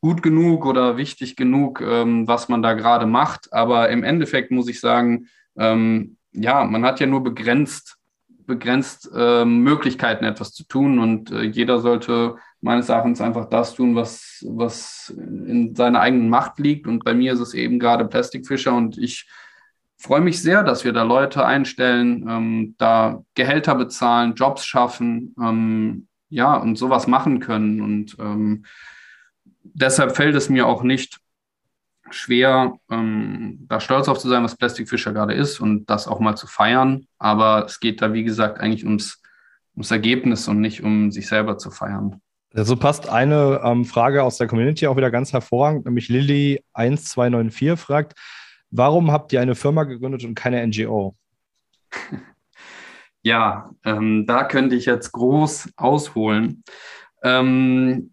gut genug oder wichtig genug, ähm, was man da gerade macht, aber im Endeffekt muss ich sagen, ähm, ja, man hat ja nur begrenzt begrenzt äh, Möglichkeiten, etwas zu tun und äh, jeder sollte meines Erachtens einfach das tun, was, was in seiner eigenen Macht liegt und bei mir ist es eben gerade Plastic Fischer und ich freue mich sehr, dass wir da Leute einstellen, ähm, da Gehälter bezahlen, Jobs schaffen, ähm, ja und sowas machen können und ähm, deshalb fällt es mir auch nicht schwer, ähm, da stolz auf zu sein, was Plastic Fischer gerade ist und das auch mal zu feiern. Aber es geht da, wie gesagt, eigentlich ums, ums Ergebnis und nicht um sich selber zu feiern. So also passt eine ähm, Frage aus der Community auch wieder ganz hervorragend, nämlich Lilly eins zwei neun vier fragt, warum habt ihr eine Firma gegründet und keine N G O? Ja, ähm, da könnte ich jetzt groß ausholen. Ähm,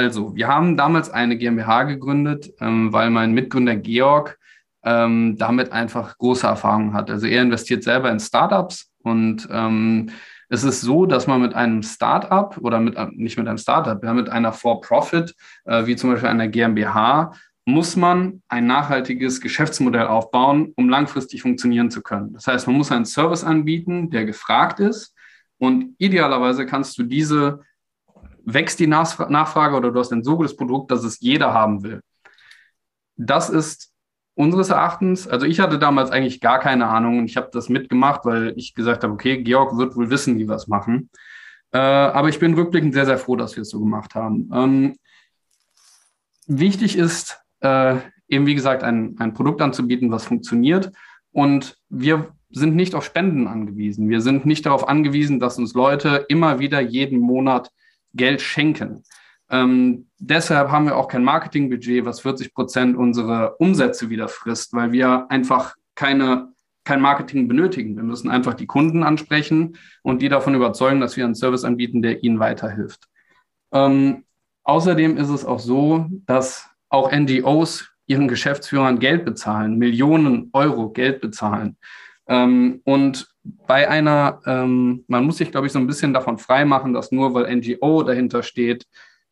Also, wir haben damals eine GmbH gegründet, ähm, weil mein Mitgründer Georg ähm, damit einfach große Erfahrung hat. Also er investiert selber in Startups und ähm, es ist so, dass man mit einem Startup oder mit nicht mit einem Startup, ja, mit einer For-Profit, äh, wie zum Beispiel einer GmbH, muss man ein nachhaltiges Geschäftsmodell aufbauen, um langfristig funktionieren zu können. Das heißt, man muss einen Service anbieten, der gefragt ist und idealerweise kannst du diese wächst die Nachfrage oder du hast ein so gutes Produkt, dass es jeder haben will. Das ist unseres Erachtens, also ich hatte damals eigentlich gar keine Ahnung und ich habe das mitgemacht, weil ich gesagt habe, okay, Georg wird wohl wissen, wie wir es machen. Äh, aber ich bin rückblickend sehr, sehr froh, dass wir es so gemacht haben. Ähm, wichtig ist, äh, eben wie gesagt, ein, ein Produkt anzubieten, was funktioniert und wir sind nicht auf Spenden angewiesen. Wir sind nicht darauf angewiesen, dass uns Leute immer wieder jeden Monat Geld schenken. Ähm, deshalb haben wir auch kein Marketingbudget, was vierzig Prozent unserer Umsätze wieder frisst, weil wir einfach keine, kein Marketing benötigen. Wir müssen einfach die Kunden ansprechen und die davon überzeugen, dass wir einen Service anbieten, der ihnen weiterhilft. Ähm, außerdem ist es auch so, dass auch N G Os ihren Geschäftsführern Geld bezahlen, Millionen Euro Geld bezahlen. Ähm, und bei einer, ähm, man muss sich, glaube ich, so ein bisschen davon freimachen, dass nur weil N G O dahinter steht,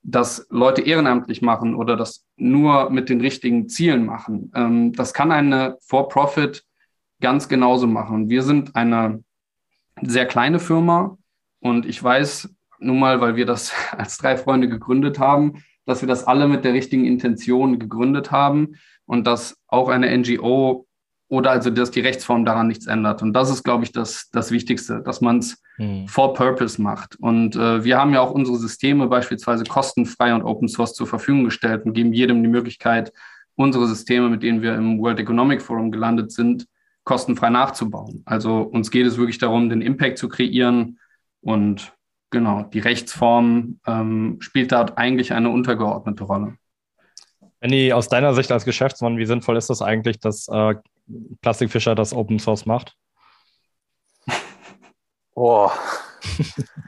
dass Leute ehrenamtlich machen oder das nur mit den richtigen Zielen machen. Ähm, das kann eine For-Profit ganz genauso machen. Wir sind eine sehr kleine Firma und ich weiß nun mal, weil wir das als drei Freunde gegründet haben, dass wir das alle mit der richtigen Intention gegründet haben und dass auch eine N G O oder also dass die Rechtsform daran nichts ändert. Und das ist, glaube ich, das, das Wichtigste, dass man es hm. for purpose macht. Und äh, wir haben ja auch unsere Systeme beispielsweise kostenfrei und Open Source zur Verfügung gestellt und geben jedem die Möglichkeit, unsere Systeme, mit denen wir im World Economic Forum gelandet sind, kostenfrei nachzubauen. Also uns geht es wirklich darum, den Impact zu kreieren. Und genau, die Rechtsform ähm, spielt da eigentlich eine untergeordnete Rolle. Benni, aus deiner Sicht als Geschäftsmann, wie sinnvoll ist das eigentlich, dass äh Plastic Fischer das Open Source macht? Oh.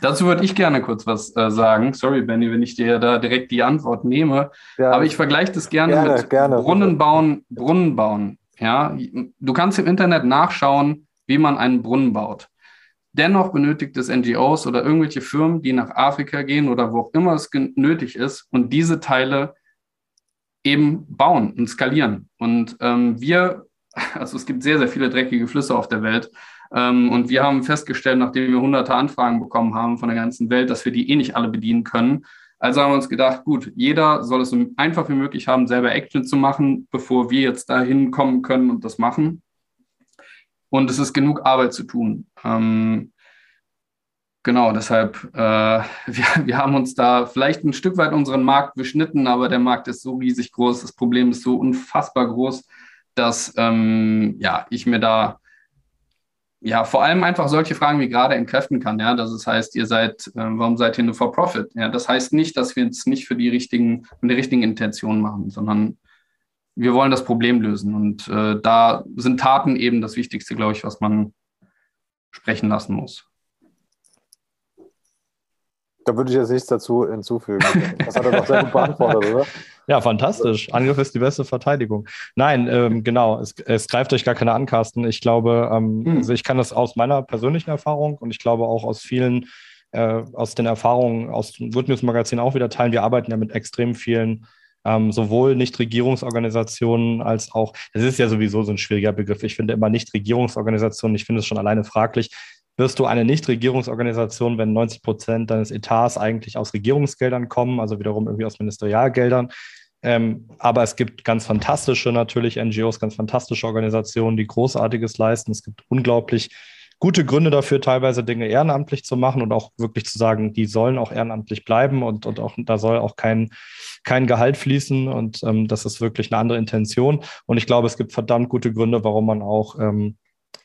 Dazu würde ich gerne kurz was äh, sagen. Sorry, Benni, wenn ich dir da direkt die Antwort nehme. Ja, aber ich vergleiche das gerne, gerne mit gerne. Brunnen bauen. Brunnen bauen. Ja? Du kannst im Internet nachschauen, wie man einen Brunnen baut. Dennoch benötigt es N G Os oder irgendwelche Firmen, die nach Afrika gehen oder wo auch immer es nötig ist und diese Teile eben bauen und skalieren. Und ähm, wir Also es gibt sehr, sehr viele dreckige Flüsse auf der Welt und wir haben festgestellt, nachdem wir hunderte Anfragen bekommen haben von der ganzen Welt, dass wir die eh nicht alle bedienen können. Also haben wir uns gedacht, gut, jeder soll es so einfach wie möglich haben, selber Action zu machen, bevor wir jetzt dahin kommen können und das machen. Und es ist genug Arbeit zu tun. Ähm, genau, deshalb, äh, wir, wir haben uns da vielleicht ein Stück weit unseren Markt beschnitten, aber der Markt ist so riesig groß, das Problem ist so unfassbar groß, dass ähm, ja, ich mir da ja vor allem einfach solche Fragen wie gerade entkräften kann. Ja? Das heißt, ihr seid, äh, warum seid ihr nur for profit? Ja? Das heißt nicht, dass wir es nicht für die richtigen, mit der richtigen Intention machen, sondern wir wollen das Problem lösen. Und äh, da sind Taten eben das Wichtigste, glaube ich, was man sprechen lassen muss. Da würde ich jetzt nichts dazu hinzufügen. Das hat er doch sehr gut beantwortet, oder? Ja, fantastisch. Angriff ist die beste Verteidigung. Nein, ähm, genau, es, es greift euch gar keine an, Carsten. Ich glaube, ähm, mhm. also ich kann das aus meiner persönlichen Erfahrung und ich glaube auch aus vielen, äh, aus den Erfahrungen aus dem Good News Magazin auch wieder teilen. Wir arbeiten ja mit extrem vielen, ähm, sowohl Nichtregierungsorganisationen als auch, das ist ja sowieso so ein schwieriger Begriff. Ich finde immer Nichtregierungsorganisationen, ich finde es schon alleine fraglich, wirst du eine Nichtregierungsorganisation, wenn neunzig Prozent deines Etats eigentlich aus Regierungsgeldern kommen, also wiederum irgendwie aus Ministerialgeldern. Ähm, aber es gibt ganz fantastische natürlich N G Os, ganz fantastische Organisationen, die Großartiges leisten. Es gibt unglaublich gute Gründe dafür, teilweise Dinge ehrenamtlich zu machen und auch wirklich zu sagen, die sollen auch ehrenamtlich bleiben und, und auch da soll auch kein, kein Gehalt fließen und ähm, das ist wirklich eine andere Intention. Und ich glaube, es gibt verdammt gute Gründe, warum man auch ähm,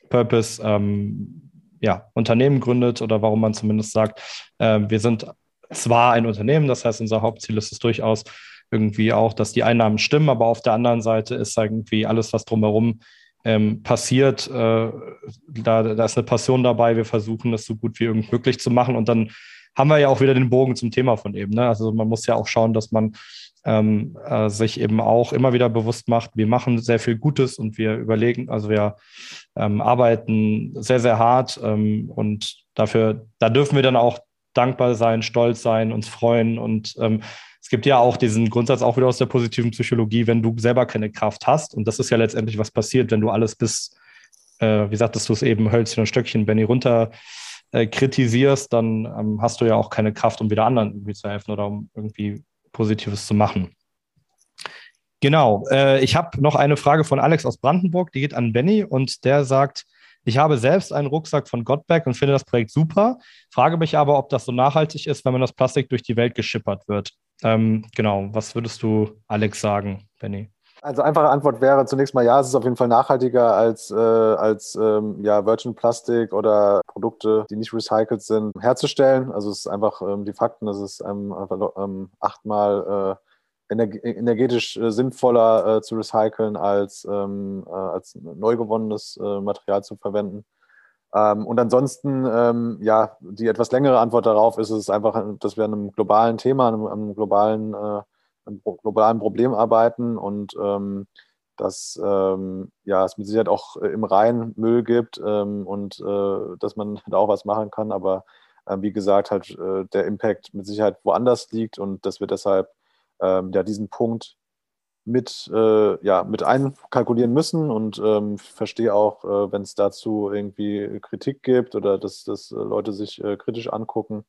Purpose ähm, Ja, Unternehmen gründet oder warum man zumindest sagt, äh, wir sind zwar ein Unternehmen, das heißt, unser Hauptziel ist es durchaus irgendwie auch, dass die Einnahmen stimmen, aber auf der anderen Seite ist irgendwie alles, was drumherum ähm, passiert, äh, da, da ist eine Passion dabei, wir versuchen das so gut wie irgend möglich zu machen und dann haben wir ja auch wieder den Bogen zum Thema von eben, ne? Also man muss ja auch schauen, dass man ähm, äh, sich eben auch immer wieder bewusst macht, wir machen sehr viel Gutes und wir überlegen, also wir ähm, arbeiten sehr, sehr hart ähm, und dafür, da dürfen wir dann auch dankbar sein, stolz sein, uns freuen und ähm, es gibt ja auch diesen Grundsatz auch wieder aus der positiven Psychologie, wenn du selber keine Kraft hast und das ist ja letztendlich, was passiert, wenn du alles bis, äh, wie sagtest du es eben, Hölzchen und Stöckchen, Benni, runter kritisierst, dann ähm, hast du ja auch keine Kraft, um wieder anderen irgendwie zu helfen oder um irgendwie Positives zu machen. Genau. Äh, ich habe noch eine Frage von Alex aus Brandenburg, die geht an Benni und der sagt, ich habe selbst einen Rucksack von G O T B A G und finde das Projekt super, frage mich aber, ob das so nachhaltig ist, wenn man das Plastik durch die Welt geschippert wird. Ähm, genau. Was würdest du Alex sagen, Benni? Also einfache Antwort wäre zunächst mal ja, es ist auf jeden Fall nachhaltiger als, äh, als ähm, ja, Virgin Plastik oder Produkte, die nicht recycelt sind, herzustellen. Also es ist einfach ähm, die Fakten, dass es ähm, ähm, achtmal äh, energ- energetisch äh, sinnvoller äh, zu recyceln, als, ähm, äh, als neu gewonnenes äh, Material zu verwenden. Ähm, und ansonsten, ähm, ja, die etwas längere Antwort darauf ist, es einfach, dass wir an einem globalen Thema, an einem, einem globalen äh, an globalen Problemen arbeiten und ähm, dass ähm, ja, es mit Sicherheit auch im Rhein Müll gibt ähm, und äh, dass man da auch was machen kann. Aber äh, wie gesagt, halt äh, der Impact mit Sicherheit woanders liegt und dass wir deshalb ähm, ja, diesen Punkt mit, äh, ja, mit einkalkulieren müssen. Und ähm, verstehe auch, äh, wenn es dazu irgendwie Kritik gibt oder dass, dass Leute sich äh, kritisch angucken.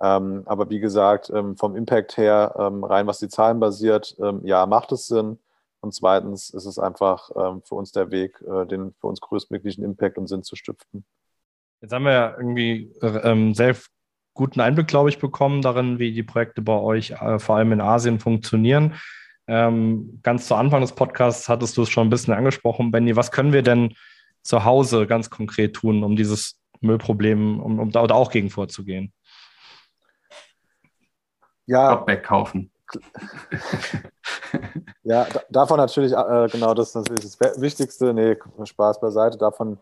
Ähm, aber wie gesagt, ähm, vom Impact her, ähm, rein was die Zahlen basiert, ähm, ja, macht es Sinn. Und zweitens ist es einfach ähm, für uns der Weg, äh, den für uns größtmöglichen Impact und Sinn zu stiften. Jetzt haben wir ja irgendwie ähm, sehr guten Einblick, glaube ich, bekommen darin, wie die Projekte bei euch äh, vor allem in Asien funktionieren. Ähm, ganz zu Anfang des Podcasts hattest du es schon ein bisschen angesprochen, Benni. Was können wir denn zu Hause ganz konkret tun, um dieses Müllproblem, um, um da auch gegen vorzugehen? Ja, Got Bag kaufen. Ja, d- davon natürlich, äh, genau, das ist natürlich das Wichtigste. Nee, Spaß beiseite. Davon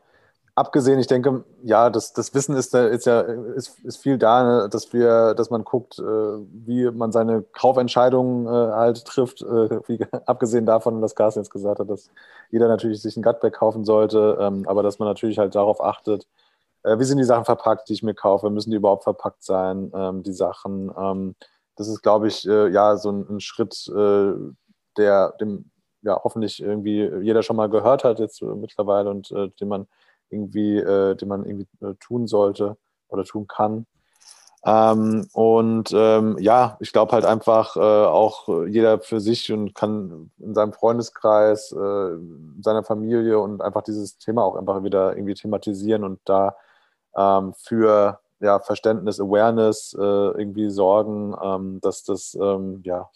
abgesehen, ich denke, ja, das, das Wissen ist, ist ja ist, ist viel da, dass wir, dass man guckt, äh, wie man seine Kaufentscheidungen äh, halt trifft. Äh, wie, abgesehen davon, was Carsten jetzt gesagt hat, dass jeder natürlich sich ein Got Bag kaufen sollte, ähm, aber dass man natürlich halt darauf achtet, äh, wie sind die Sachen verpackt, die ich mir kaufe, müssen die überhaupt verpackt sein, ähm, die Sachen. Ähm, Das ist, glaube ich, äh, ja, so ein, ein Schritt, äh, der dem ja hoffentlich irgendwie jeder schon mal gehört hat jetzt äh, mittlerweile und äh, den man irgendwie, äh, den man irgendwie äh, tun sollte oder tun kann. Ähm, und ähm, ja, ich glaube halt einfach äh, auch jeder für sich und kann in seinem Freundeskreis, äh, in seiner Familie und einfach dieses Thema auch einfach wieder irgendwie thematisieren und da ähm, für ja, Verständnis, Awareness, äh, irgendwie Sorgen, ähm, dass das, ähm, ja,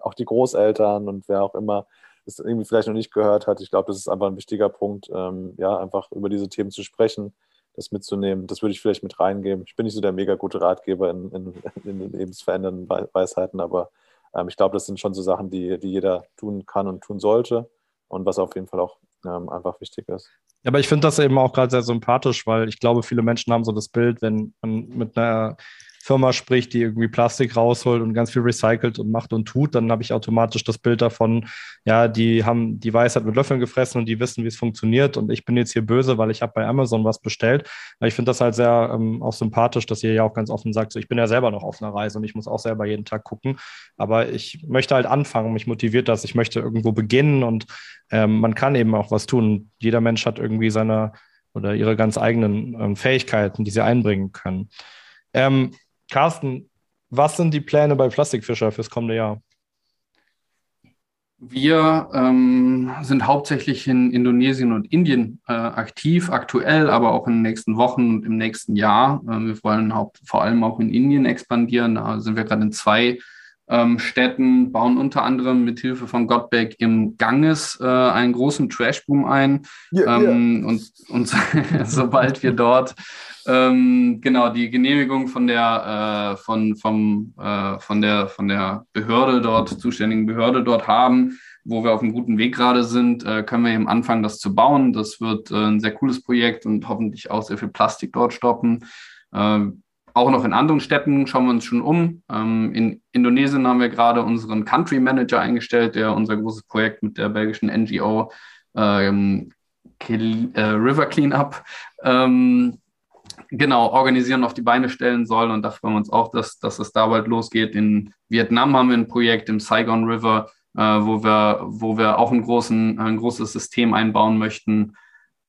auch die Großeltern und wer auch immer es irgendwie vielleicht noch nicht gehört hat. Ich glaube, das ist einfach ein wichtiger Punkt, ähm, ja, einfach über diese Themen zu sprechen, das mitzunehmen. Das würde ich vielleicht mit reingeben. Ich bin nicht so der mega gute Ratgeber in, in, in den lebensverändernden Weisheiten, aber ähm, ich glaube, das sind schon so Sachen, die, die jeder tun kann und tun sollte und was auf jeden Fall auch ähm, einfach wichtig ist. Aber ich finde das eben auch gerade sehr sympathisch, weil ich glaube, viele Menschen haben so das Bild, wenn man mit einer Firma spricht, die irgendwie Plastik rausholt und ganz viel recycelt und macht und tut, dann habe ich automatisch das Bild davon, ja, die haben die Weisheit mit Löffeln gefressen und die wissen, wie es funktioniert und ich bin jetzt hier böse, weil ich habe bei Amazon was bestellt. Aber ich finde das halt sehr ähm, auch sympathisch, dass ihr ja auch ganz offen sagt, so, ich bin ja selber noch auf einer Reise und ich muss auch selber jeden Tag gucken, aber ich möchte halt anfangen, mich motiviert das, ich möchte irgendwo beginnen und ähm, man kann eben auch was tun. Jeder Mensch hat irgendwie seine oder ihre ganz eigenen ähm, Fähigkeiten, die sie einbringen können. Ähm, Carsten, was sind die Pläne bei Plastic Fischer fürs kommende Jahr? Wir ähm, sind hauptsächlich in Indonesien und Indien äh, aktiv, aktuell, aber auch in den nächsten Wochen und im nächsten Jahr. Ähm, wir wollen haupt, vor allem auch in Indien expandieren. Da sind wir gerade in zwei ähm, Städten, bauen unter anderem mit Hilfe von G O T B A G im Ganges äh, einen großen Trashboom ein. Yeah, ähm, yeah. Und, und sobald wir dort Ähm, genau, die Genehmigung von der, äh, von, vom, äh, von der, von der Behörde dort, zuständigen Behörde dort haben, wo wir auf einem guten Weg gerade sind, äh, können wir eben anfangen, das zu bauen. Das wird äh, ein sehr cooles Projekt und hoffentlich auch sehr viel Plastik dort stoppen. Ähm, auch noch in anderen Städten schauen wir uns schon um. Ähm, in Indonesien haben wir gerade unseren Country Manager eingestellt, der unser großes Projekt mit der belgischen N G O ähm, Ke- äh, River Cleanup ähm, genau, organisieren, auf die Beine stellen soll. Und da freuen wir uns auch, dass, dass es da bald losgeht. In Vietnam haben wir ein Projekt im Saigon River, äh, wo wir, wo wir auch einen großen, ein großes System einbauen möchten.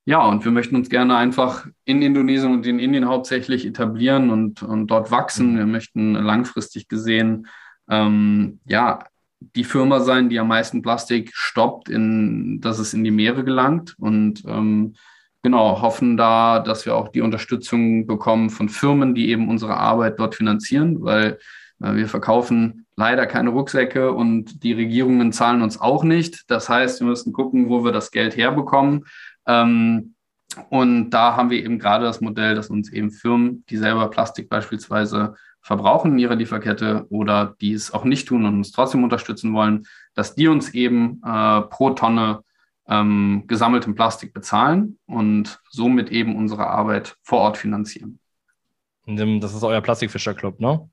Ja, und wir möchten uns gerne einfach in Indonesien und in Indien hauptsächlich etablieren und, und dort wachsen. Wir möchten langfristig gesehen, ähm, ja, die Firma sein, die am meisten Plastik stoppt, in, dass es in die Meere gelangt. Und ähm, Genau, hoffen da, dass wir auch die Unterstützung bekommen von Firmen, die eben unsere Arbeit dort finanzieren, weil äh, wir verkaufen leider keine Rucksäcke und die Regierungen zahlen uns auch nicht. Das heißt, wir müssen gucken, wo wir das Geld herbekommen. Ähm, und da haben wir eben gerade das Modell, dass uns eben Firmen, die selber Plastik beispielsweise verbrauchen in ihrer Lieferkette oder die es auch nicht tun und uns trotzdem unterstützen wollen, dass die uns eben äh, pro Tonne ähm, gesammeltem Plastik bezahlen und somit eben unsere Arbeit vor Ort finanzieren. Das ist euer Plastic Fischer Club, ne?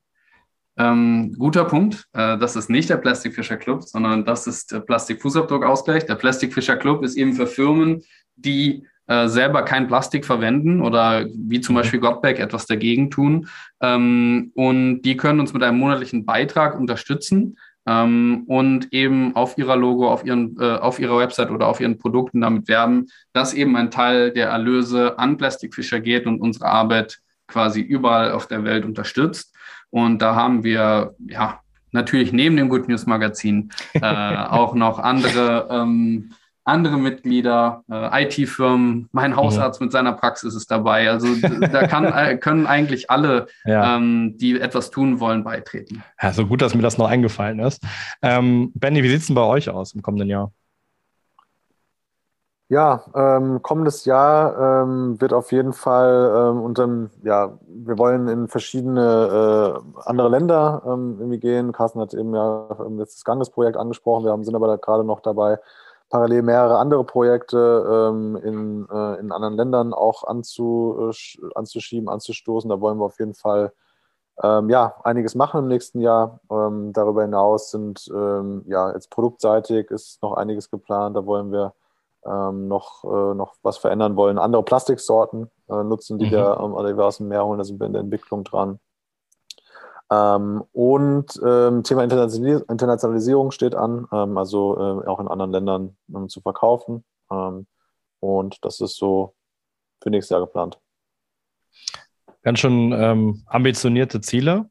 Ähm, guter Punkt. Äh, das ist nicht der Plastic Fischer Club, sondern das ist der Plastik-Fußabdruck-Ausgleich. Der Plastic Fischer Club ist eben für Firmen, die äh, selber kein Plastik verwenden oder wie zum Beispiel G O T B A G etwas dagegen tun. Ähm, und die können uns mit einem monatlichen Beitrag unterstützen ähm, und eben auf ihrer Logo, auf, ihren, äh, auf ihrer Website oder auf ihren Produkten damit werben, dass eben ein Teil der Erlöse an Plastic Fischer geht und unsere Arbeit quasi überall auf der Welt unterstützt. Und da haben wir ja natürlich neben dem Good News Magazin äh, auch noch andere, ähm, andere Mitglieder, äh, I T-Firmen. Mein Hausarzt ja. mit seiner Praxis ist dabei. Also da kann, äh, können eigentlich alle, ja. ähm, die etwas tun wollen, beitreten. Ja, so gut, dass mir das noch eingefallen ist. Ähm, Benni, wie sieht es denn bei euch aus im kommenden Jahr? Ja, ähm, kommendes Jahr ähm, wird auf jeden Fall ähm, unseren, ja, wir wollen in verschiedene äh, andere Länder ähm, irgendwie gehen. Carsten hat eben ja jetzt das Ganges-Projekt angesprochen. Wir haben, sind aber da gerade noch dabei, parallel mehrere andere Projekte ähm, in, äh, in anderen Ländern auch anzu, äh, anzuschieben, anzustoßen. Da wollen wir auf jeden Fall ähm, ja, einiges machen im nächsten Jahr. Ähm, darüber hinaus sind, ähm, ja, jetzt produktseitig ist noch einiges geplant. Da wollen wir Ähm, noch, äh, noch was verändern wollen, andere Plastiksorten äh, nutzen, die, mhm. wir, ähm, die wir aus dem Meer holen, da sind wir in der Entwicklung dran. Ähm, und ähm, Thema Internationalis- Internationalisierung steht an, ähm, also äh, auch in anderen Ländern ähm, zu verkaufen. Ähm, und das ist so für nächstes Jahr geplant. Ganz schön ähm, ambitionierte Ziele.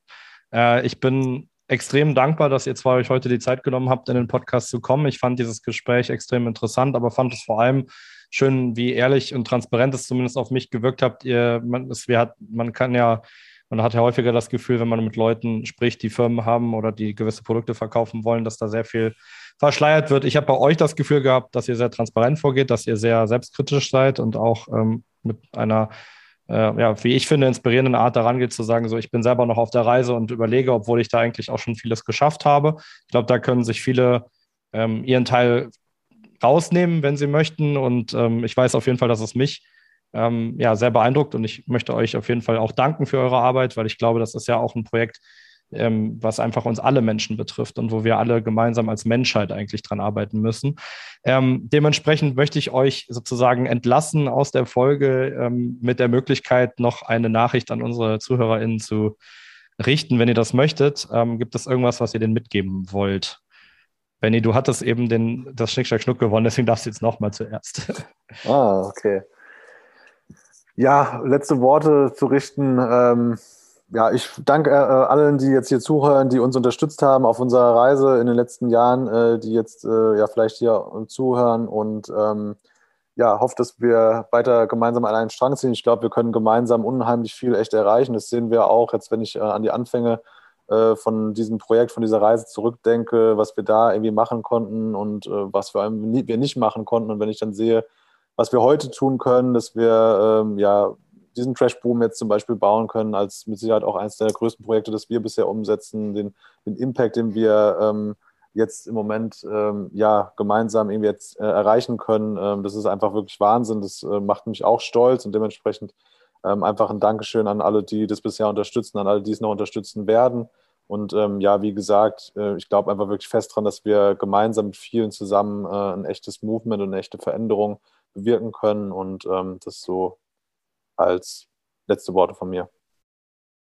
Äh, ich bin extrem dankbar, dass ihr zwei euch heute die Zeit genommen habt, in den Podcast zu kommen. Ich fand dieses Gespräch extrem interessant, aber fand es vor allem schön, wie ehrlich und transparent es zumindest auf mich gewirkt habt. Ihr, man, es, wir hat, man kann ja, man hat ja häufiger das Gefühl, wenn man mit Leuten spricht, die Firmen haben oder die gewisse Produkte verkaufen wollen, dass da sehr viel verschleiert wird. Ich habe bei euch das Gefühl gehabt, dass ihr sehr transparent vorgeht, dass ihr sehr selbstkritisch seid und auch ähm, mit einer ja, wie ich finde, inspirierenden Art daran geht, zu sagen, so, ich bin selber noch auf der Reise und überlege, obwohl ich da eigentlich auch schon vieles geschafft habe. Ich glaube, da können sich viele ähm, ihren Teil rausnehmen, wenn sie möchten. Und ähm, ich weiß auf jeden Fall, dass es mich ähm, ja, sehr beeindruckt. Und ich möchte euch auf jeden Fall auch danken für eure Arbeit, weil ich glaube, das ist ja auch ein Projekt, ähm, was einfach uns alle Menschen betrifft und wo wir alle gemeinsam als Menschheit eigentlich dran arbeiten müssen. Ähm, dementsprechend möchte ich euch sozusagen entlassen aus der Folge ähm, mit der Möglichkeit, noch eine Nachricht an unsere ZuhörerInnen zu richten, wenn ihr das möchtet. Ähm, gibt es irgendwas, was ihr denen mitgeben wollt? Benni, du hattest eben den, das Schnick-Schnack-Schnuck gewonnen, deswegen darfst du jetzt nochmal zuerst. Ah, okay. Ja, letzte Worte zu richten. Ähm Ja, ich danke äh, allen, die jetzt hier zuhören, die uns unterstützt haben auf unserer Reise in den letzten Jahren, äh, die jetzt äh, ja vielleicht hier zuhören und ähm, ja, hoffe, dass wir weiter gemeinsam an einen Strang ziehen. Ich glaube, wir können gemeinsam unheimlich viel echt erreichen. Das sehen wir auch jetzt, wenn ich äh, an die Anfänge äh, von diesem Projekt, von dieser Reise zurückdenke, was wir da irgendwie machen konnten und äh, was vor allem nie, wir nicht machen konnten. Und wenn ich dann sehe, was wir heute tun können, dass wir ähm, ja diesen Trash-Boom jetzt zum Beispiel bauen können, als mit Sicherheit auch eines der größten Projekte, das wir bisher umsetzen, den, den Impact, den wir ähm, jetzt im Moment ähm, ja, gemeinsam irgendwie jetzt äh, erreichen können, ähm, das ist einfach wirklich Wahnsinn, das äh, macht mich auch stolz und dementsprechend ähm, einfach ein Dankeschön an alle, die das bisher unterstützen, an alle, die es noch unterstützen werden und ähm, ja, wie gesagt, äh, ich glaube einfach wirklich fest dran, dass wir gemeinsam mit vielen zusammen äh, ein echtes Movement und eine echte Veränderung bewirken können und ähm, das so als letzte Worte von mir.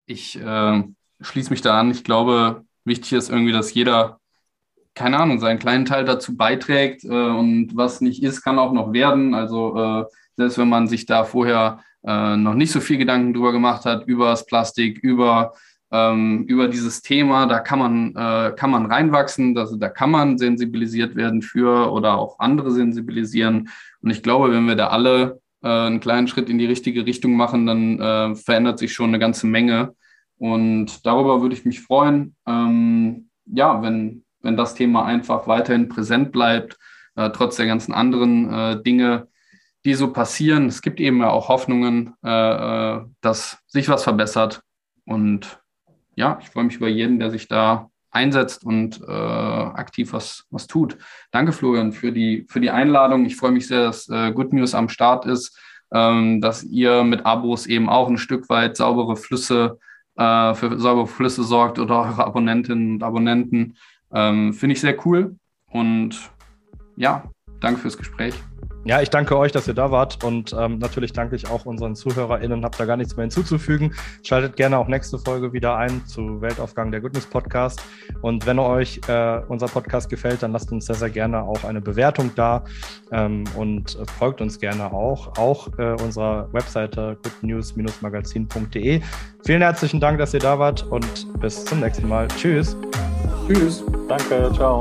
Ich äh, schließe mich da an. Ich glaube, wichtig ist irgendwie, dass jeder, keine Ahnung, seinen kleinen Teil dazu beiträgt äh, und was nicht ist, kann auch noch werden. Also äh, selbst wenn man sich da vorher äh, noch nicht so viel Gedanken drüber gemacht hat, über das Plastik, über, ähm, über dieses Thema, da kann man, äh, kann man reinwachsen, dass, da kann man sensibilisiert werden für oder auch andere sensibilisieren. Und ich glaube, wenn wir da alle einen kleinen Schritt in die richtige Richtung machen, dann äh, verändert sich schon eine ganze Menge. Und darüber würde ich mich freuen. Ähm, ja, wenn, wenn das Thema einfach weiterhin präsent bleibt, äh, trotz der ganzen anderen äh, Dinge, die so passieren. Es gibt eben ja auch Hoffnungen, äh, dass sich was verbessert. Und ja, ich freue mich über jeden, der sich da einsetzt und äh, aktiv was, was tut. Danke, Florian, für die, für die Einladung. Ich freue mich sehr, dass äh, Good News am Start ist, ähm, dass ihr mit Abos eben auch ein Stück weit saubere Flüsse, äh, für saubere Flüsse sorgt oder eure Abonnentinnen und Abonnenten. Ähm, finde ich sehr cool. Und ja, danke fürs Gespräch. Ja, ich danke euch, dass ihr da wart und ähm, natürlich danke ich auch unseren ZuhörerInnen, hab da gar nichts mehr hinzuzufügen. Schaltet gerne auch nächste Folge wieder ein zu Weltaufgang, der Good News Podcast, und wenn euch äh, unser Podcast gefällt, dann lasst uns sehr, sehr gerne auch eine Bewertung da ähm, und folgt uns gerne auch, auch äh, unserer Webseite good news dash magazin punkt de. Vielen herzlichen Dank, dass ihr da wart und bis zum nächsten Mal. Tschüss. Tschüss. Danke, ciao.